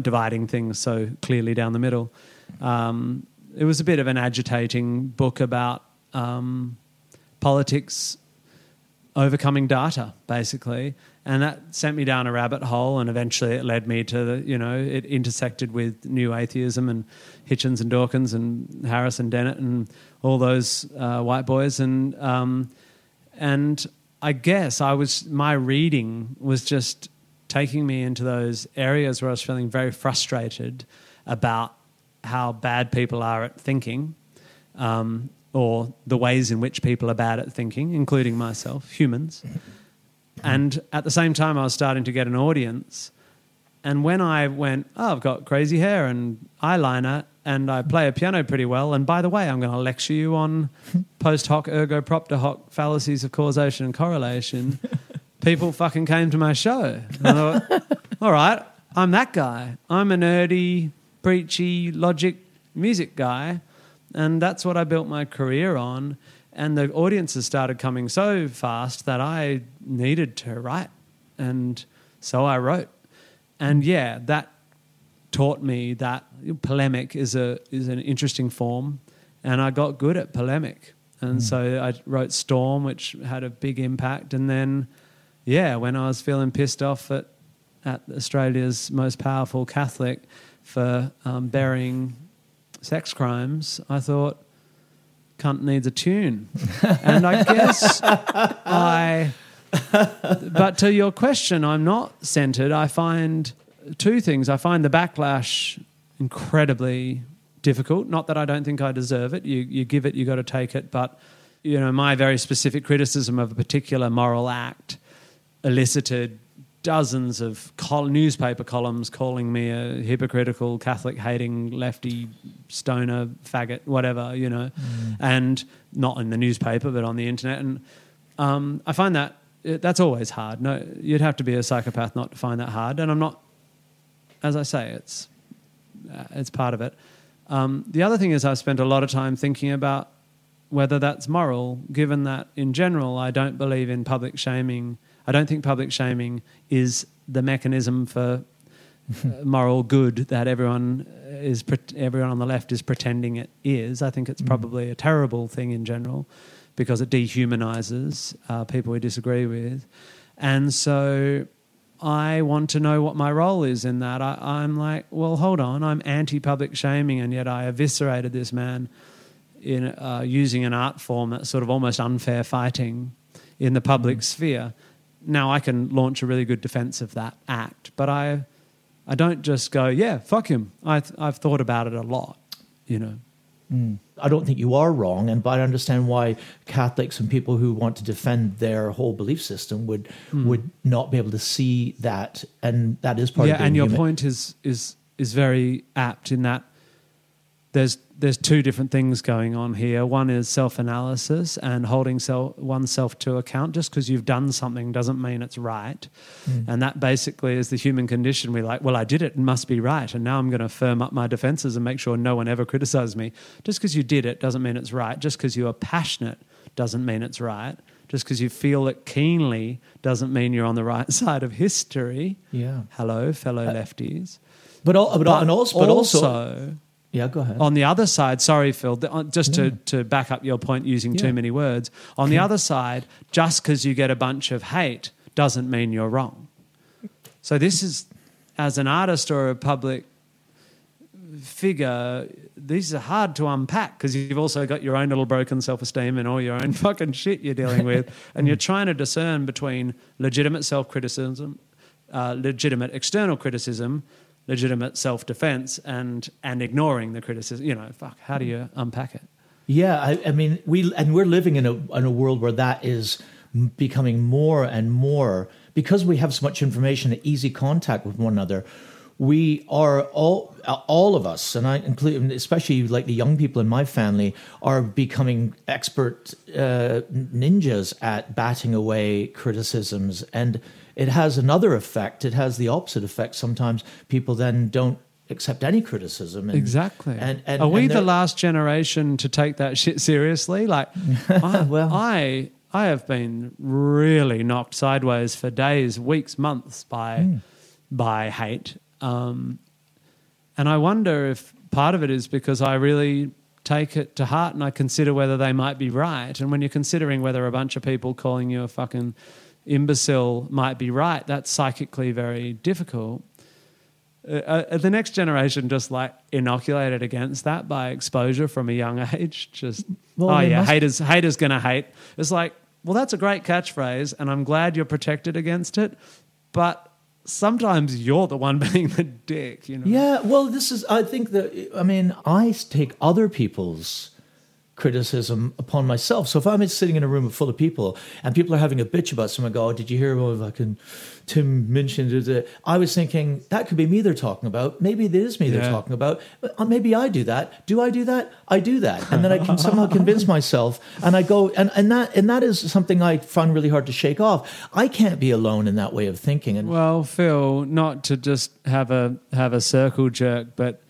dividing things so clearly down the middle. It was a bit of an agitating book about politics overcoming data, basically, and that sent me down a rabbit hole, and eventually it led me to, it intersected with New Atheism and Hitchens and Dawkins and Harris and Dennett and all those white boys, and I guess my reading was just taking me into those areas where I was feeling very frustrated about how bad people are at thinking, or the ways in which people are bad at thinking, including myself, humans. And at the same time I was starting to get an audience, and when I went, I've got crazy hair and eyeliner and I play a piano pretty well, and by the way, I'm going to lecture you on post hoc ergo propter hoc fallacies of causation and correlation, people fucking came to my show. And I thought, all right, I'm that guy. I'm a nerdy, preachy, logic, music guy. And that's what I built my career on. And the audiences started coming so fast that I needed to write. And so I wrote. And yeah, that taught me that polemic is an interesting form. And I got good at polemic. And so I wrote Storm, which had a big impact. And then, yeah, when I was feeling pissed off at Australia's most powerful Catholic for burying sex crimes, I thought, cunt needs a tune. And I guess but to your question, I'm not centred. I find two things. I find the backlash incredibly difficult. Not that I don't think I deserve it. You give it, you got to take it. But, my very specific criticism of a particular moral act elicited dozens of newspaper columns calling me a hypocritical, Catholic-hating, lefty, stoner, faggot, whatever, and not in the newspaper but on the internet. And I find that that's always hard. No, you'd have to be a psychopath not to find that hard, and I'm not, as I say, it's part of it. The other thing is I've spent a lot of time thinking about whether that's moral, given that in general I don't believe in public shaming. I don't think public shaming is the mechanism for moral good that everyone on the left is pretending it is. I think it's probably a terrible thing in general because it dehumanises people we disagree with. And so I want to know what my role is in that. I'm like, well, hold on, I'm anti-public shaming, and yet I eviscerated this man in using an art form that's sort of almost unfair fighting in the public sphere. Now I can launch a really good defence of that act, but I don't just go, yeah, fuck him. I've thought about it a lot, I don't think you are wrong, but I understand why Catholics and people who want to defend their whole belief system would not be able to see that, and that is part of being human. Yeah, and your point is very apt in that there's two different things going on here. One is self-analysis and holding oneself to account. Just because you've done something doesn't mean it's right. And that basically is the human condition. We're like, well, I did it and must be right, and now I'm going to firm up my defences and make sure no one ever criticises me. Just because you did it doesn't mean it's right. Just because you are passionate doesn't mean it's right. Just because you feel it keenly doesn't mean you're on the right side of history. Yeah. Hello, fellow lefties. But also... Yeah, go ahead. On the other side, sorry, Phil, just to back up your point using too many words, on the other side, just because you get a bunch of hate doesn't mean you're wrong. So this is, as an artist or a public figure, these are hard to unpack because you've also got your own little broken self-esteem and all your own fucking shit you're dealing with, and you're trying to discern between legitimate self-criticism, legitimate external criticism, legitimate self-defense and ignoring the criticism. How do you unpack it? Yeah, I mean, we're living in a world where that is becoming more and more, because we have so much information and easy contact with one another. We are all of us, and I include, especially like the young people in my family, are becoming expert ninjas at batting away criticisms. And it has another effect. It has the opposite effect. Sometimes people then don't accept any criticism. Exactly. Are we the last generation to take that shit seriously? Like, I I have been really knocked sideways for days, weeks, months by hate. And I wonder if part of it is because I really take it to heart and I consider whether they might be right. And when you're considering whether a bunch of people calling you a fucking imbecile might be right, that's psychically very difficult. The next generation just like inoculated against that by exposure from a young age. Just, haters gonna hate. It's like, well, that's a great catchphrase and I'm glad you're protected against it, but sometimes you're the one being the dick, you know. Yeah, well, I take other people's criticism upon myself. So if I'm sitting in a room full of people and people are having a bitch about someone, go, oh, did you hear about fucking Tim Minchin? I was thinking, that could be me they're talking about. Maybe it is me they're talking about. Maybe I do that. Do I do that? I do that. And then I can somehow convince myself, and I go, and that is something I find really hard to shake off. I can't be alone in that way of thinking. And well, Phil, not to just have a circle jerk, but,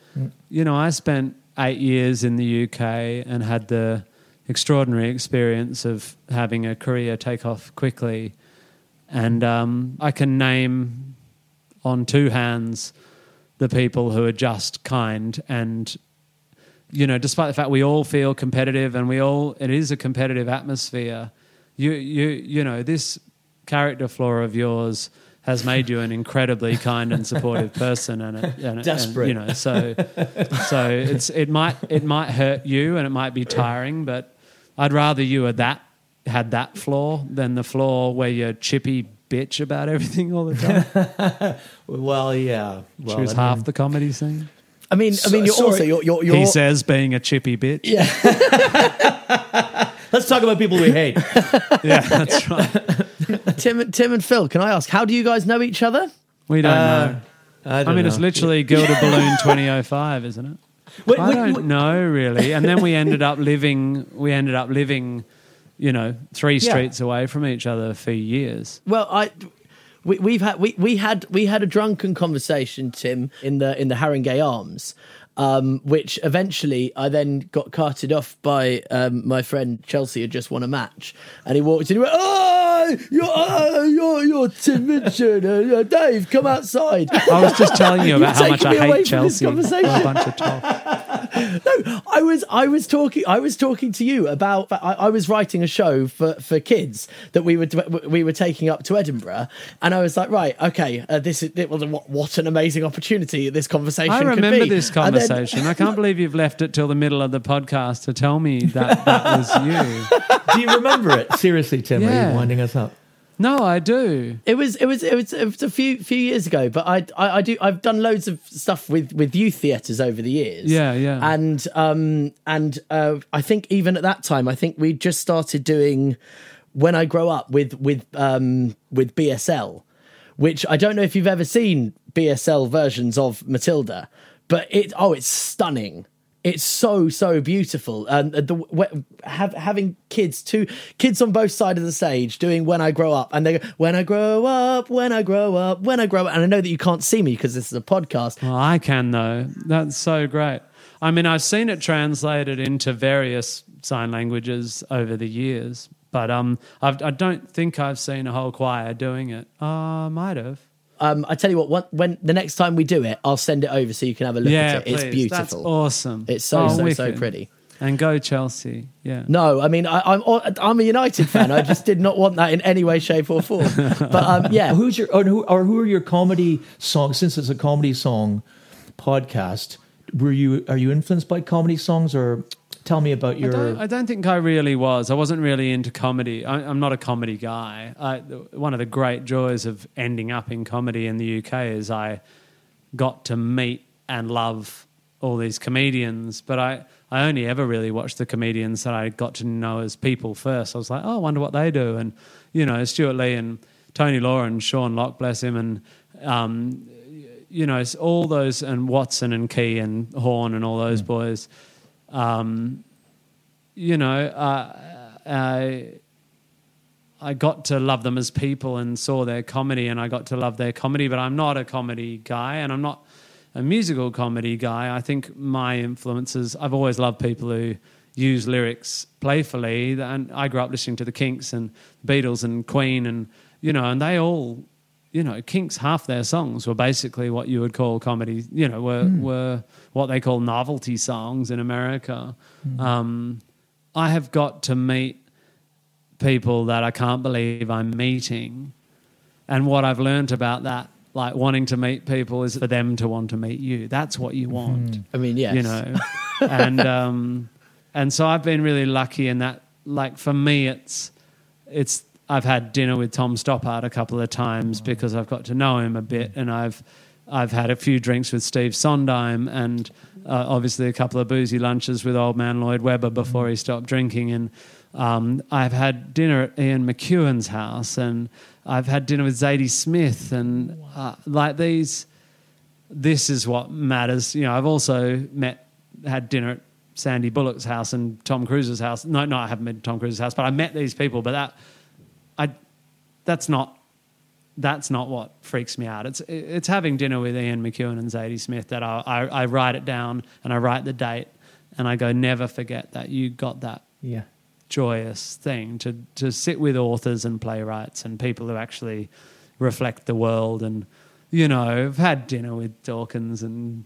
you know, I spent 8 years in the UK and had the extraordinary experience of having a career take off quickly, and I can name on two hands the people who are just kind. And, you know, despite the fact we all feel competitive and it is a competitive atmosphere, you know this character flaw of yours has made you an incredibly kind and supportive person, and desperate, and, you know. So it might hurt you, and it might be tiring. But I'd rather you had that flaw than the flaw where you're chippy bitch about everything all the time. Well, yeah, choose half the comedy scene. You're he says being a chippy bitch. Yeah. Let's talk about people we hate. Yeah, that's right. Tim and Phil, can I ask, how do you guys know each other? We don't know. I mean, it's literally Gilded Balloon 2005, isn't it? I don't know, really. And then we ended up living, you know, three streets away from each other for years. Well, we had a drunken conversation, Tim, in the Haringey Arms. Which eventually I then got carted off by my friend Chelsea, had just won a match, and he walked in and went, "Oh, you're Tim Minchin, Dave, come outside." I was just telling you about how much I hate Chelsea. A bunch of talk. No, I was talking to you about. I was writing a show for kids that we were taking up to Edinburgh, and I was like, right, okay, what an amazing opportunity this conversation could be. I remember this conversation. I can't believe you've left it till the middle of the podcast to tell me that was you. Do you remember it? Seriously, Tim, are you winding us up? No, I do. It was a few years ago, but I've done loads of stuff with youth theatres over the years. Yeah, yeah. And I think even at that time, I think we just started doing When I Grow Up with BSL, which I don't know if you've ever seen BSL versions of Matilda. But it's stunning. It's so beautiful. And having kids, two kids on both sides of the stage doing When I Grow Up. And they go, "When I grow up, when I grow up, when I grow up." And I know that you can't see me because this is a podcast. Well, I can, though. That's so great. I mean, I've seen it translated into various sign languages over the years. But I don't think I've seen a whole choir doing it. I might have. I tell you what, when the next time we do it, I'll send it over so you can have a look at it. Please. It's beautiful. That's awesome. It's so pretty. And go Chelsea. Yeah. No, I mean, I'm a United fan. I just did not want that in any way, shape, or form. But who are your comedy songs? Since it's a comedy song podcast, are you influenced by comedy songs, or tell me about your? I don't think I really was. I wasn't really into comedy. I'm not a comedy guy. One of the great joys of ending up in comedy in the UK is I got to meet and love all these comedians, but I only ever really watched the comedians that I got to know as people first. I was like, oh, I wonder what they do. And, you know, Stuart Lee and Tony Law and Sean Locke, bless him, and you know, it's all those, and Watson and Key and Horn and all those boys. You know, I got to love them as people and saw their comedy, and I got to love their comedy, but I'm not a comedy guy and I'm not a musical comedy guy. I think my influences, I've always loved people who use lyrics playfully. And I grew up listening to the Kinks and Beatles and Queen and, you know, and they all, you know, Kinks, half their songs were basically what you would call comedy, you know, were what they call novelty songs in America. Mm. I have got to meet people that I can't believe I'm meeting. And what I've learned about that, like wanting to meet people, is for them to want to meet you. That's what you want. Mm. I mean, yes. You know, and so I've been really lucky in that, like for me, it's I've had dinner with Tom Stoppard a couple of times because I've got to know him a bit, and I've had a few drinks with Steve Sondheim and obviously a couple of boozy lunches with old man Lloyd Webber before he stopped drinking, and I've had dinner at Ian McEwan's house, and I've had dinner with Zadie Smith, and like these, this is what matters. You know, I've also had dinner at Sandy Bullock's house and Tom Cruise's house. No, I haven't been to Tom Cruise's house, but I met these people. But that's not what freaks me out. It's having dinner with Ian McEwan and Zadie Smith that I write it down, and I write the date, and I go, never forget that you got that. Yeah. Joyous thing to sit with authors and playwrights and people who actually reflect the world. And, you know, I've had dinner with Dawkins and,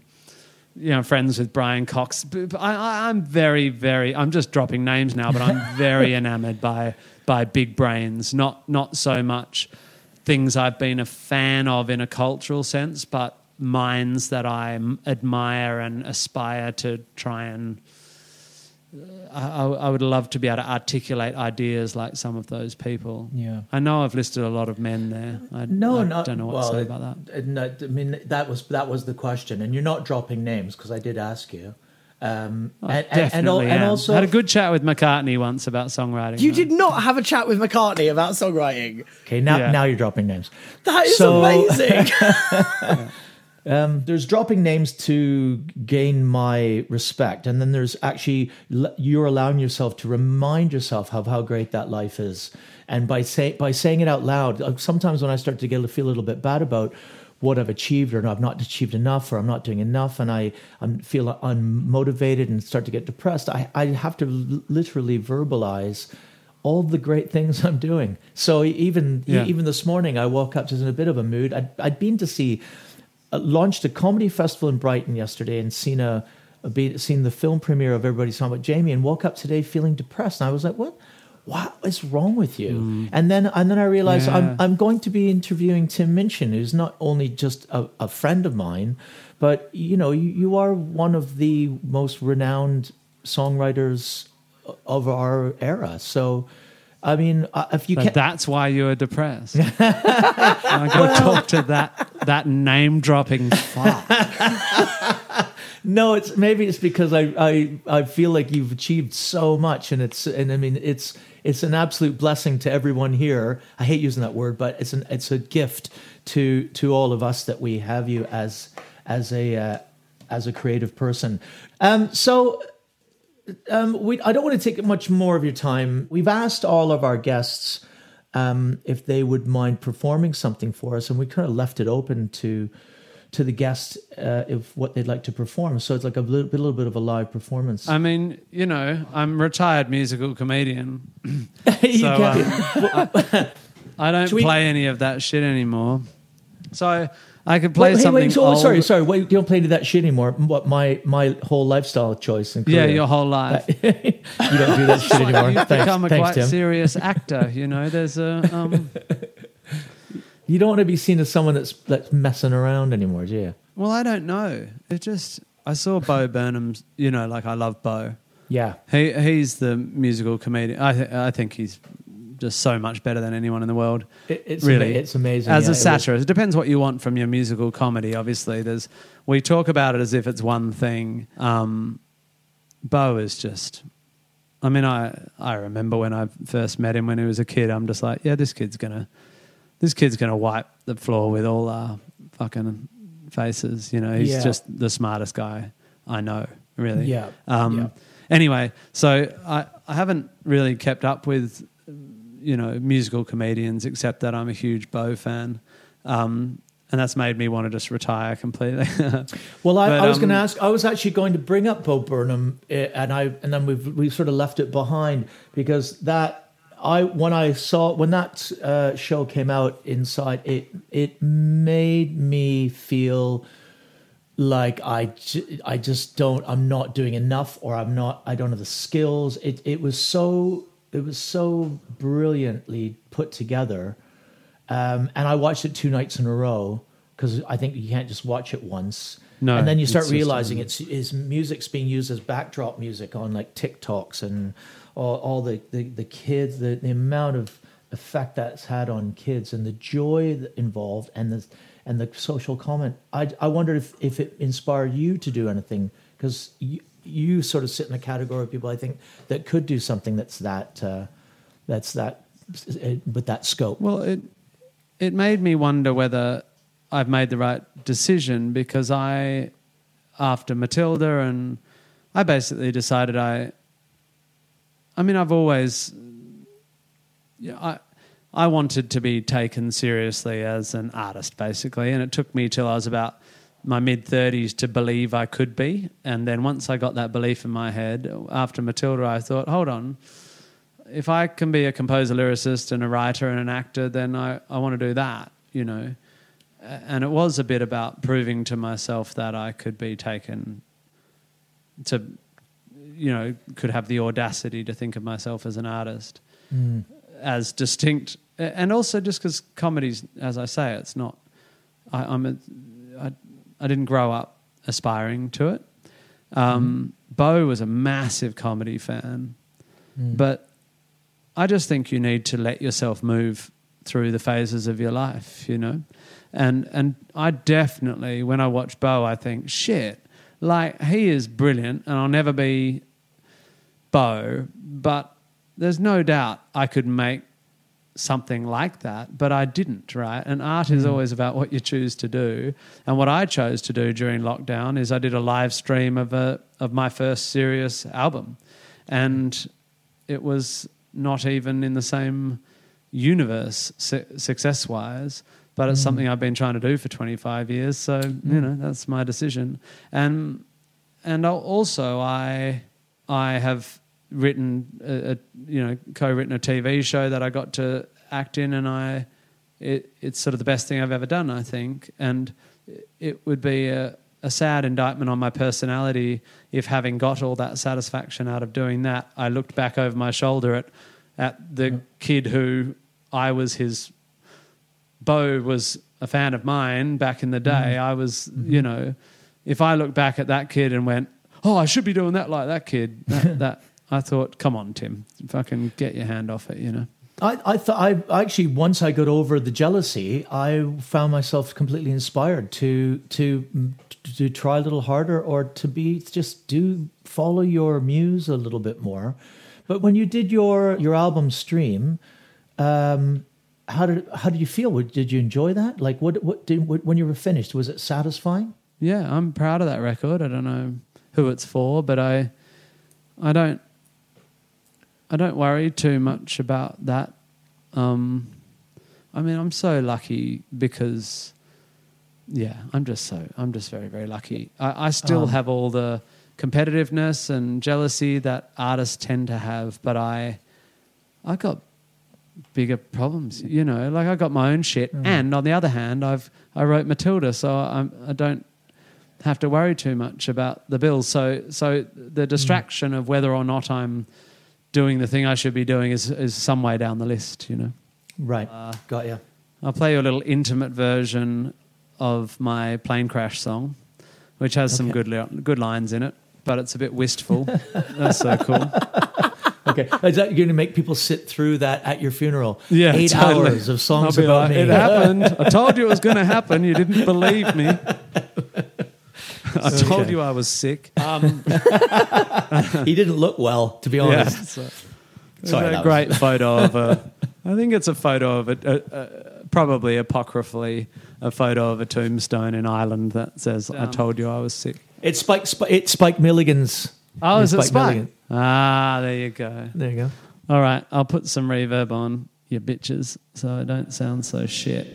you know, friends with Brian Cox. I'm very, very, I'm just dropping names now, but I'm very enamoured by big brains, not so much things I've been a fan of in a cultural sense, but minds that I admire and aspire to try and... I would love to be able to articulate ideas like some of those people. Yeah, I know I've listed a lot of men there. I don't know what to say about that. No, I mean, that was the question, and you're not dropping names because I did ask you. I definitely also I had a good chat with McCartney once about songwriting. You did not have a chat with McCartney about songwriting. Okay, now you're dropping names. That is amazing. Yeah. There's dropping names to gain my respect, and then there's actually you're allowing yourself to remind yourself of how great that life is, and by saying it out loud. Sometimes when I start to feel a little bit bad about what I've achieved, or I've not achieved enough, or I'm not doing enough, and I feel unmotivated and start to get depressed, I have to literally verbalize all the great things I'm doing. So even this morning, I woke up just in a bit of a mood. I'd been to see. Launched a comedy festival in Brighton yesterday and seen the film premiere of Everybody's Talking About Jamie, and woke up today feeling depressed. And I was like, what is wrong with you? Mm. And then I realized I'm going to be interviewing Tim Minchin, who's not only just a friend of mine, but, you know, you are one of the most renowned songwriters of our era. So, I mean, if you can... That's why you were depressed. I go talk to that name-dropping fuck. No, maybe it's because I feel like you've achieved so much, and it's an absolute blessing to everyone here. I hate using that word, but it's a gift to all of us that we have you as a creative person. I don't want to take much more of your time. We've asked all of our guests if they would mind performing something for us, and we kind of left it open to the guests if what they'd like to perform. So it's like a little bit of a live performance. I mean, you know, I'm a retired musical comedian, so I don't play any of that shit anymore. So I could play something. Old. Sorry. Wait, you don't play any of that shit anymore. What my whole lifestyle choice. And career. Yeah, your whole life. You don't do that shit anymore. You've become quite Tim. Serious actor. You know, there's a. You don't want to be seen as someone that's messing around anymore, do you? Well, I don't know. It just I saw Bo Burnham's. You know, like I love Bo. Yeah, he's the musical comedian. I think he's. Just so much better than anyone in the world. It's amazing. As a satirist, it depends what you want from your musical comedy. Obviously, we talk about it as if it's one thing. Bo is just. I mean, I remember when I first met him when he was a kid. I'm just like, yeah, this kid's gonna wipe the floor with all our fucking faces. You know, he's just the smartest guy I know. Really. Yeah. Anyway, so I haven't really kept up with. You know, musical comedians, except that I'm a huge Bo fan. And that's made me want to just retire completely. Well, I was going to ask. I was actually going to bring up Bo Burnham, and then we've sort of left it behind because when that show came out inside, it made me feel like I just don't. I'm not doing enough, or I'm not. I don't have the skills. It was so brilliantly put together. And I watched it 2 nights in a row because I think you can't just watch it once. No, and then you start realizing it's music's being used as backdrop music on like TikToks and all the kids, the amount of effect that's had on kids and the joy involved and the social comment. I wondered if it inspired you to do anything because you sort of sit in the category of people I think that could do something with that scope. Well, It made me wonder whether I've made the right decision because after Matilda, and I basically decided I've always, I wanted to be taken seriously as an artist basically, and it took me till I was about my mid-30s to believe I could be. And then once I got that belief in my head, after Matilda I thought, hold on, if I can be a composer, lyricist and a writer and an actor, then I want to do that, you know. And it was a bit about proving to myself that I could be taken to, you know, could have the audacity to think of myself as an artist, as distinct. And also just because comedy's, as I say, it's not... I didn't grow up aspiring to it. Bo was a massive comedy fan, but... I just think you need to let yourself move through the phases of your life, you know. And I definitely, when I watch Bo, I think, shit, like he is brilliant and I'll never be Bo, but there's no doubt I could make something like that, but I didn't, right? And art is always about what you choose to do. And what I chose to do during lockdown is I did a live stream of my first serious album, and it was... not even in the same universe success-wise, but it's something I've been trying to do for 25 years. So, you know, that's my decision. And also I have written, co-written a TV show that I got to act in, and it's sort of the best thing I've ever done, I think. And it would be a sad indictment on my personality if, having got all that satisfaction out of doing that, I looked back over my shoulder at the kid who I was his... Bo was a fan of mine back in the day. I was, you know... If I looked back at that kid and went, oh, I should be doing that like that kid, that I thought, come on, Tim, fucking get your hand off it, you know. I actually, once I got over the jealousy, I found myself completely inspired to try a little harder, or to be just follow your muse a little bit more. But when you did your album stream, how did you feel? Did you enjoy that? Like when you were finished, was it satisfying? Yeah, I'm proud of that record. I don't know who it's for, but I don't worry too much about that. I'm so lucky because, yeah, I'm just very, very lucky. I still have all the competitiveness and jealousy that artists tend to have, but I got bigger problems, you know. Like, I got my own shit, and on the other hand, I wrote Matilda, so I don't have to worry too much about the bills. So the distraction of whether or not I'm doing the thing I should be doing is some way down the list, you know. Right, got you. I'll play you a little intimate version of my plane crash song, which has some good lines in it, but it's a bit wistful. That's so cool. Okay, is that going to make people sit through that at your funeral? Yeah, 8 hours of songs about me. It happened. I told you it was going to happen. You didn't believe me. I told you I was sick. He didn't look well, to be honest. Yeah. Sorry, that was a great photo of a... I think it's a photo of a probably apocryphally a photo of a tombstone in Ireland that says, I told you I was sick. It's Spike Milligan's. Oh, is it Spike? Milligan. Ah, there you go. There you go. All right, I'll put some reverb on, you bitches, so I don't sound so shit.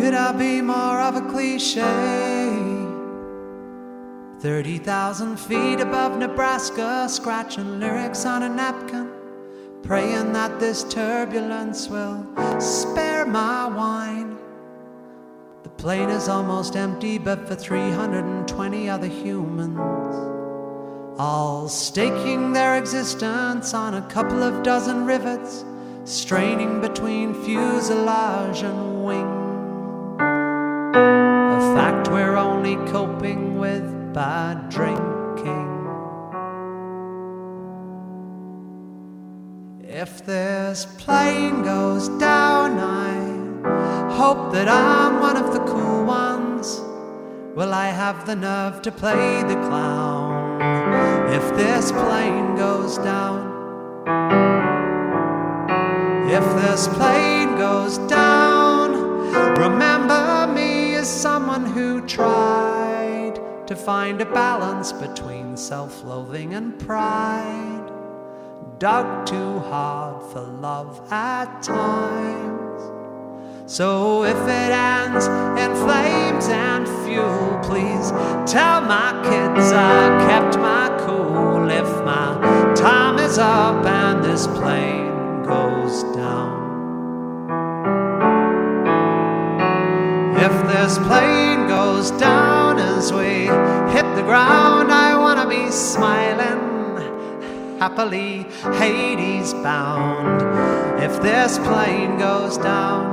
Could I be more of a cliche? 30,000 feet above Nebraska, scratching lyrics on a napkin, praying that this turbulence will spare my wine. The plate is almost empty, but for 320 other humans, all staking their existence on a couple of dozen rivets, straining between fuselage and wing. A fact we're only coping with by drinking. If this plane goes down, I hope that I'm one of the cool ones. Will I have the nerve to play the clown? If this plane goes down, if this plane goes down, remember me as someone who tried to find a balance between self-loathing and pride, dug too hard for love at times. So if it ends in flames and fuel, please tell my kids I kept my cool. If my time is up and this plane goes down, if this plane goes down, as we hit the ground, I wanna be smiling, happily Hades bound. If this plane goes down,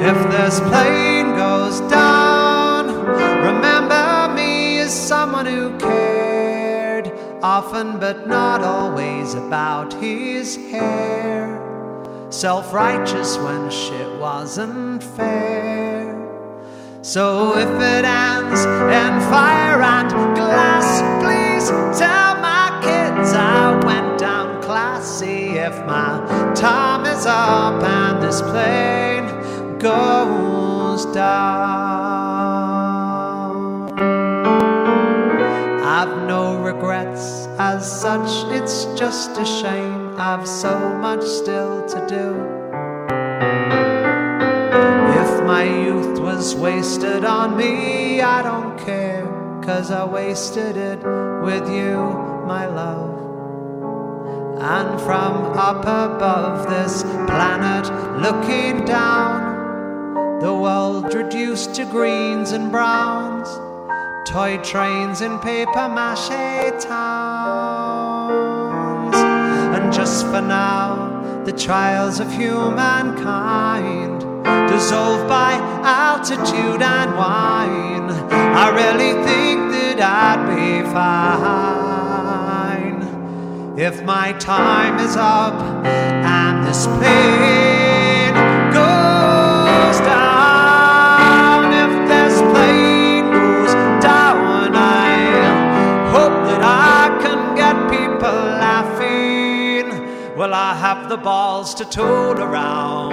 if this plane goes down, remember me as someone who cared, often but not always, about his hair, self-righteous when shit wasn't fair. So if it ends in fire and glass, please tell my kids I went down classy. If my time is up and this plane goes down, I've no regrets as such, it's just a shame I've so much still to do. My youth was wasted on me, I don't care, 'cause I wasted it with you, my love. And from up above this planet looking down, the world reduced to greens and browns, toy trains in paper mache towns. And just for now, the trials of humankind dissolved by altitude and wine. I really think that I'd be fine if my time is up and this plane goes down. If this plane goes down, I hope that I can get people laughing. Will I have the balls to tool around?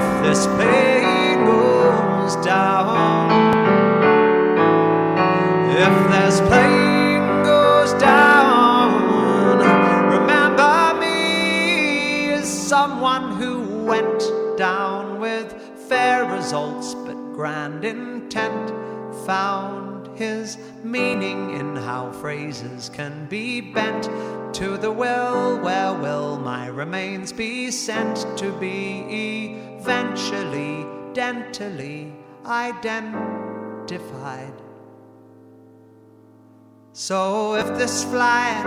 If this plane goes down, if this plane goes down, remember me as someone who went down with fair results but grand intent, found his meaning in how phrases can be bent to the will. Where will my remains be sent to be eventually dentally identified? So if this flight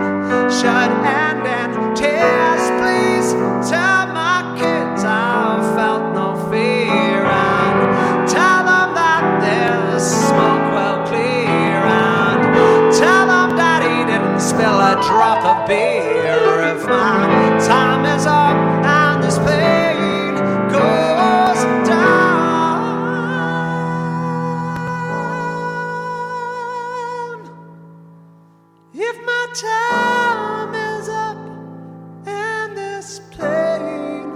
should end in tears, please tell my kids I've felt no fear, and tell them that there's smoke well clear, and tell them that he didn't spill a drop of beer. If my time is up and this plane goes down, if my time is up and this plane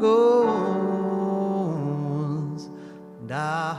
goes down.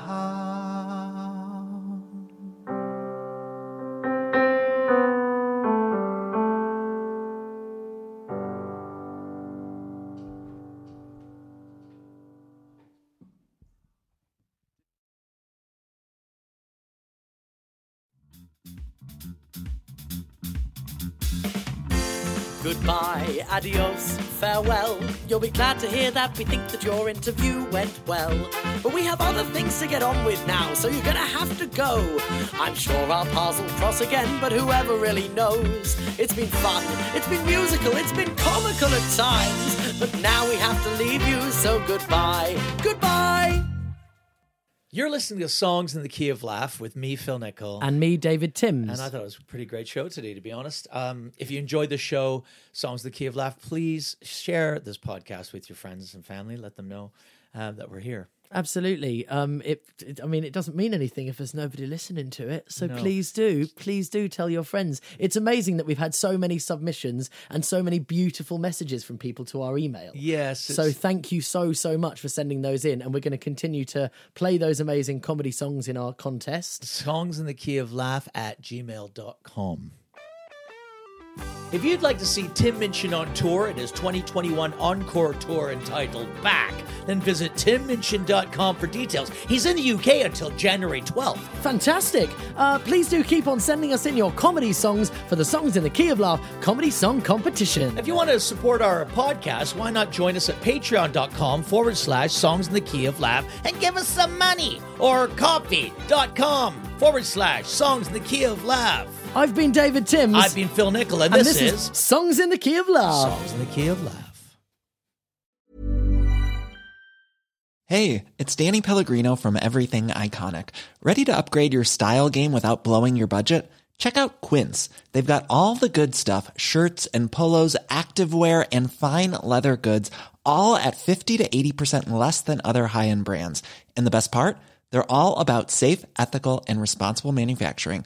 Goodbye, adios, farewell. You'll be glad to hear that we think that your interview went well. But we have other things to get on with now, so you're gonna have to go. I'm sure our paths will cross again, but whoever really knows? It's been fun, it's been musical, it's been comical at times. But now we have to leave you, so goodbye, goodbye. You're listening to Songs in the Key of Laugh with me, Phil Nichol. And me, David Timms. And I thought it was a pretty great show today, to be honest. If you enjoyed the show, Songs in the Key of Laugh, please share this podcast with your friends and family. Let them know that we're here. Absolutely. It doesn't mean anything if there's nobody listening to it. So no. Please do tell your friends. It's amazing that we've had so many submissions and so many beautiful messages from people to our email. Yes. So thank you so much for sending those in. And we're going to continue to play those amazing comedy songs in our contest. Songs in the Key of Laugh at gmail.com. If you'd like to see Tim Minchin on tour in his 2021 Encore Tour entitled Back, then visit timminchin.com for details. He's in the UK until January 12th. Fantastic. Please do keep on sending us in your comedy songs for the Songs in the Key of Laugh Comedy Song Competition. If you want to support our podcast, why not join us at patreon.com/Songs in the Key of Laugh and give us some money, or coffee.com/Songs in the Key of Laugh. I've been David Timms. I've been Phil Nichol, and this is Songs in the Key of Laugh. Songs in the Key of Laugh. Hey, it's Danny Pellegrino from Everything Iconic. Ready to upgrade your style game without blowing your budget? Check out Quince. They've got all the good stuff, shirts and polos, activewear, and fine leather goods, all at 50 to 80% less than other high-end brands. And the best part? They're all about safe, ethical, and responsible manufacturing.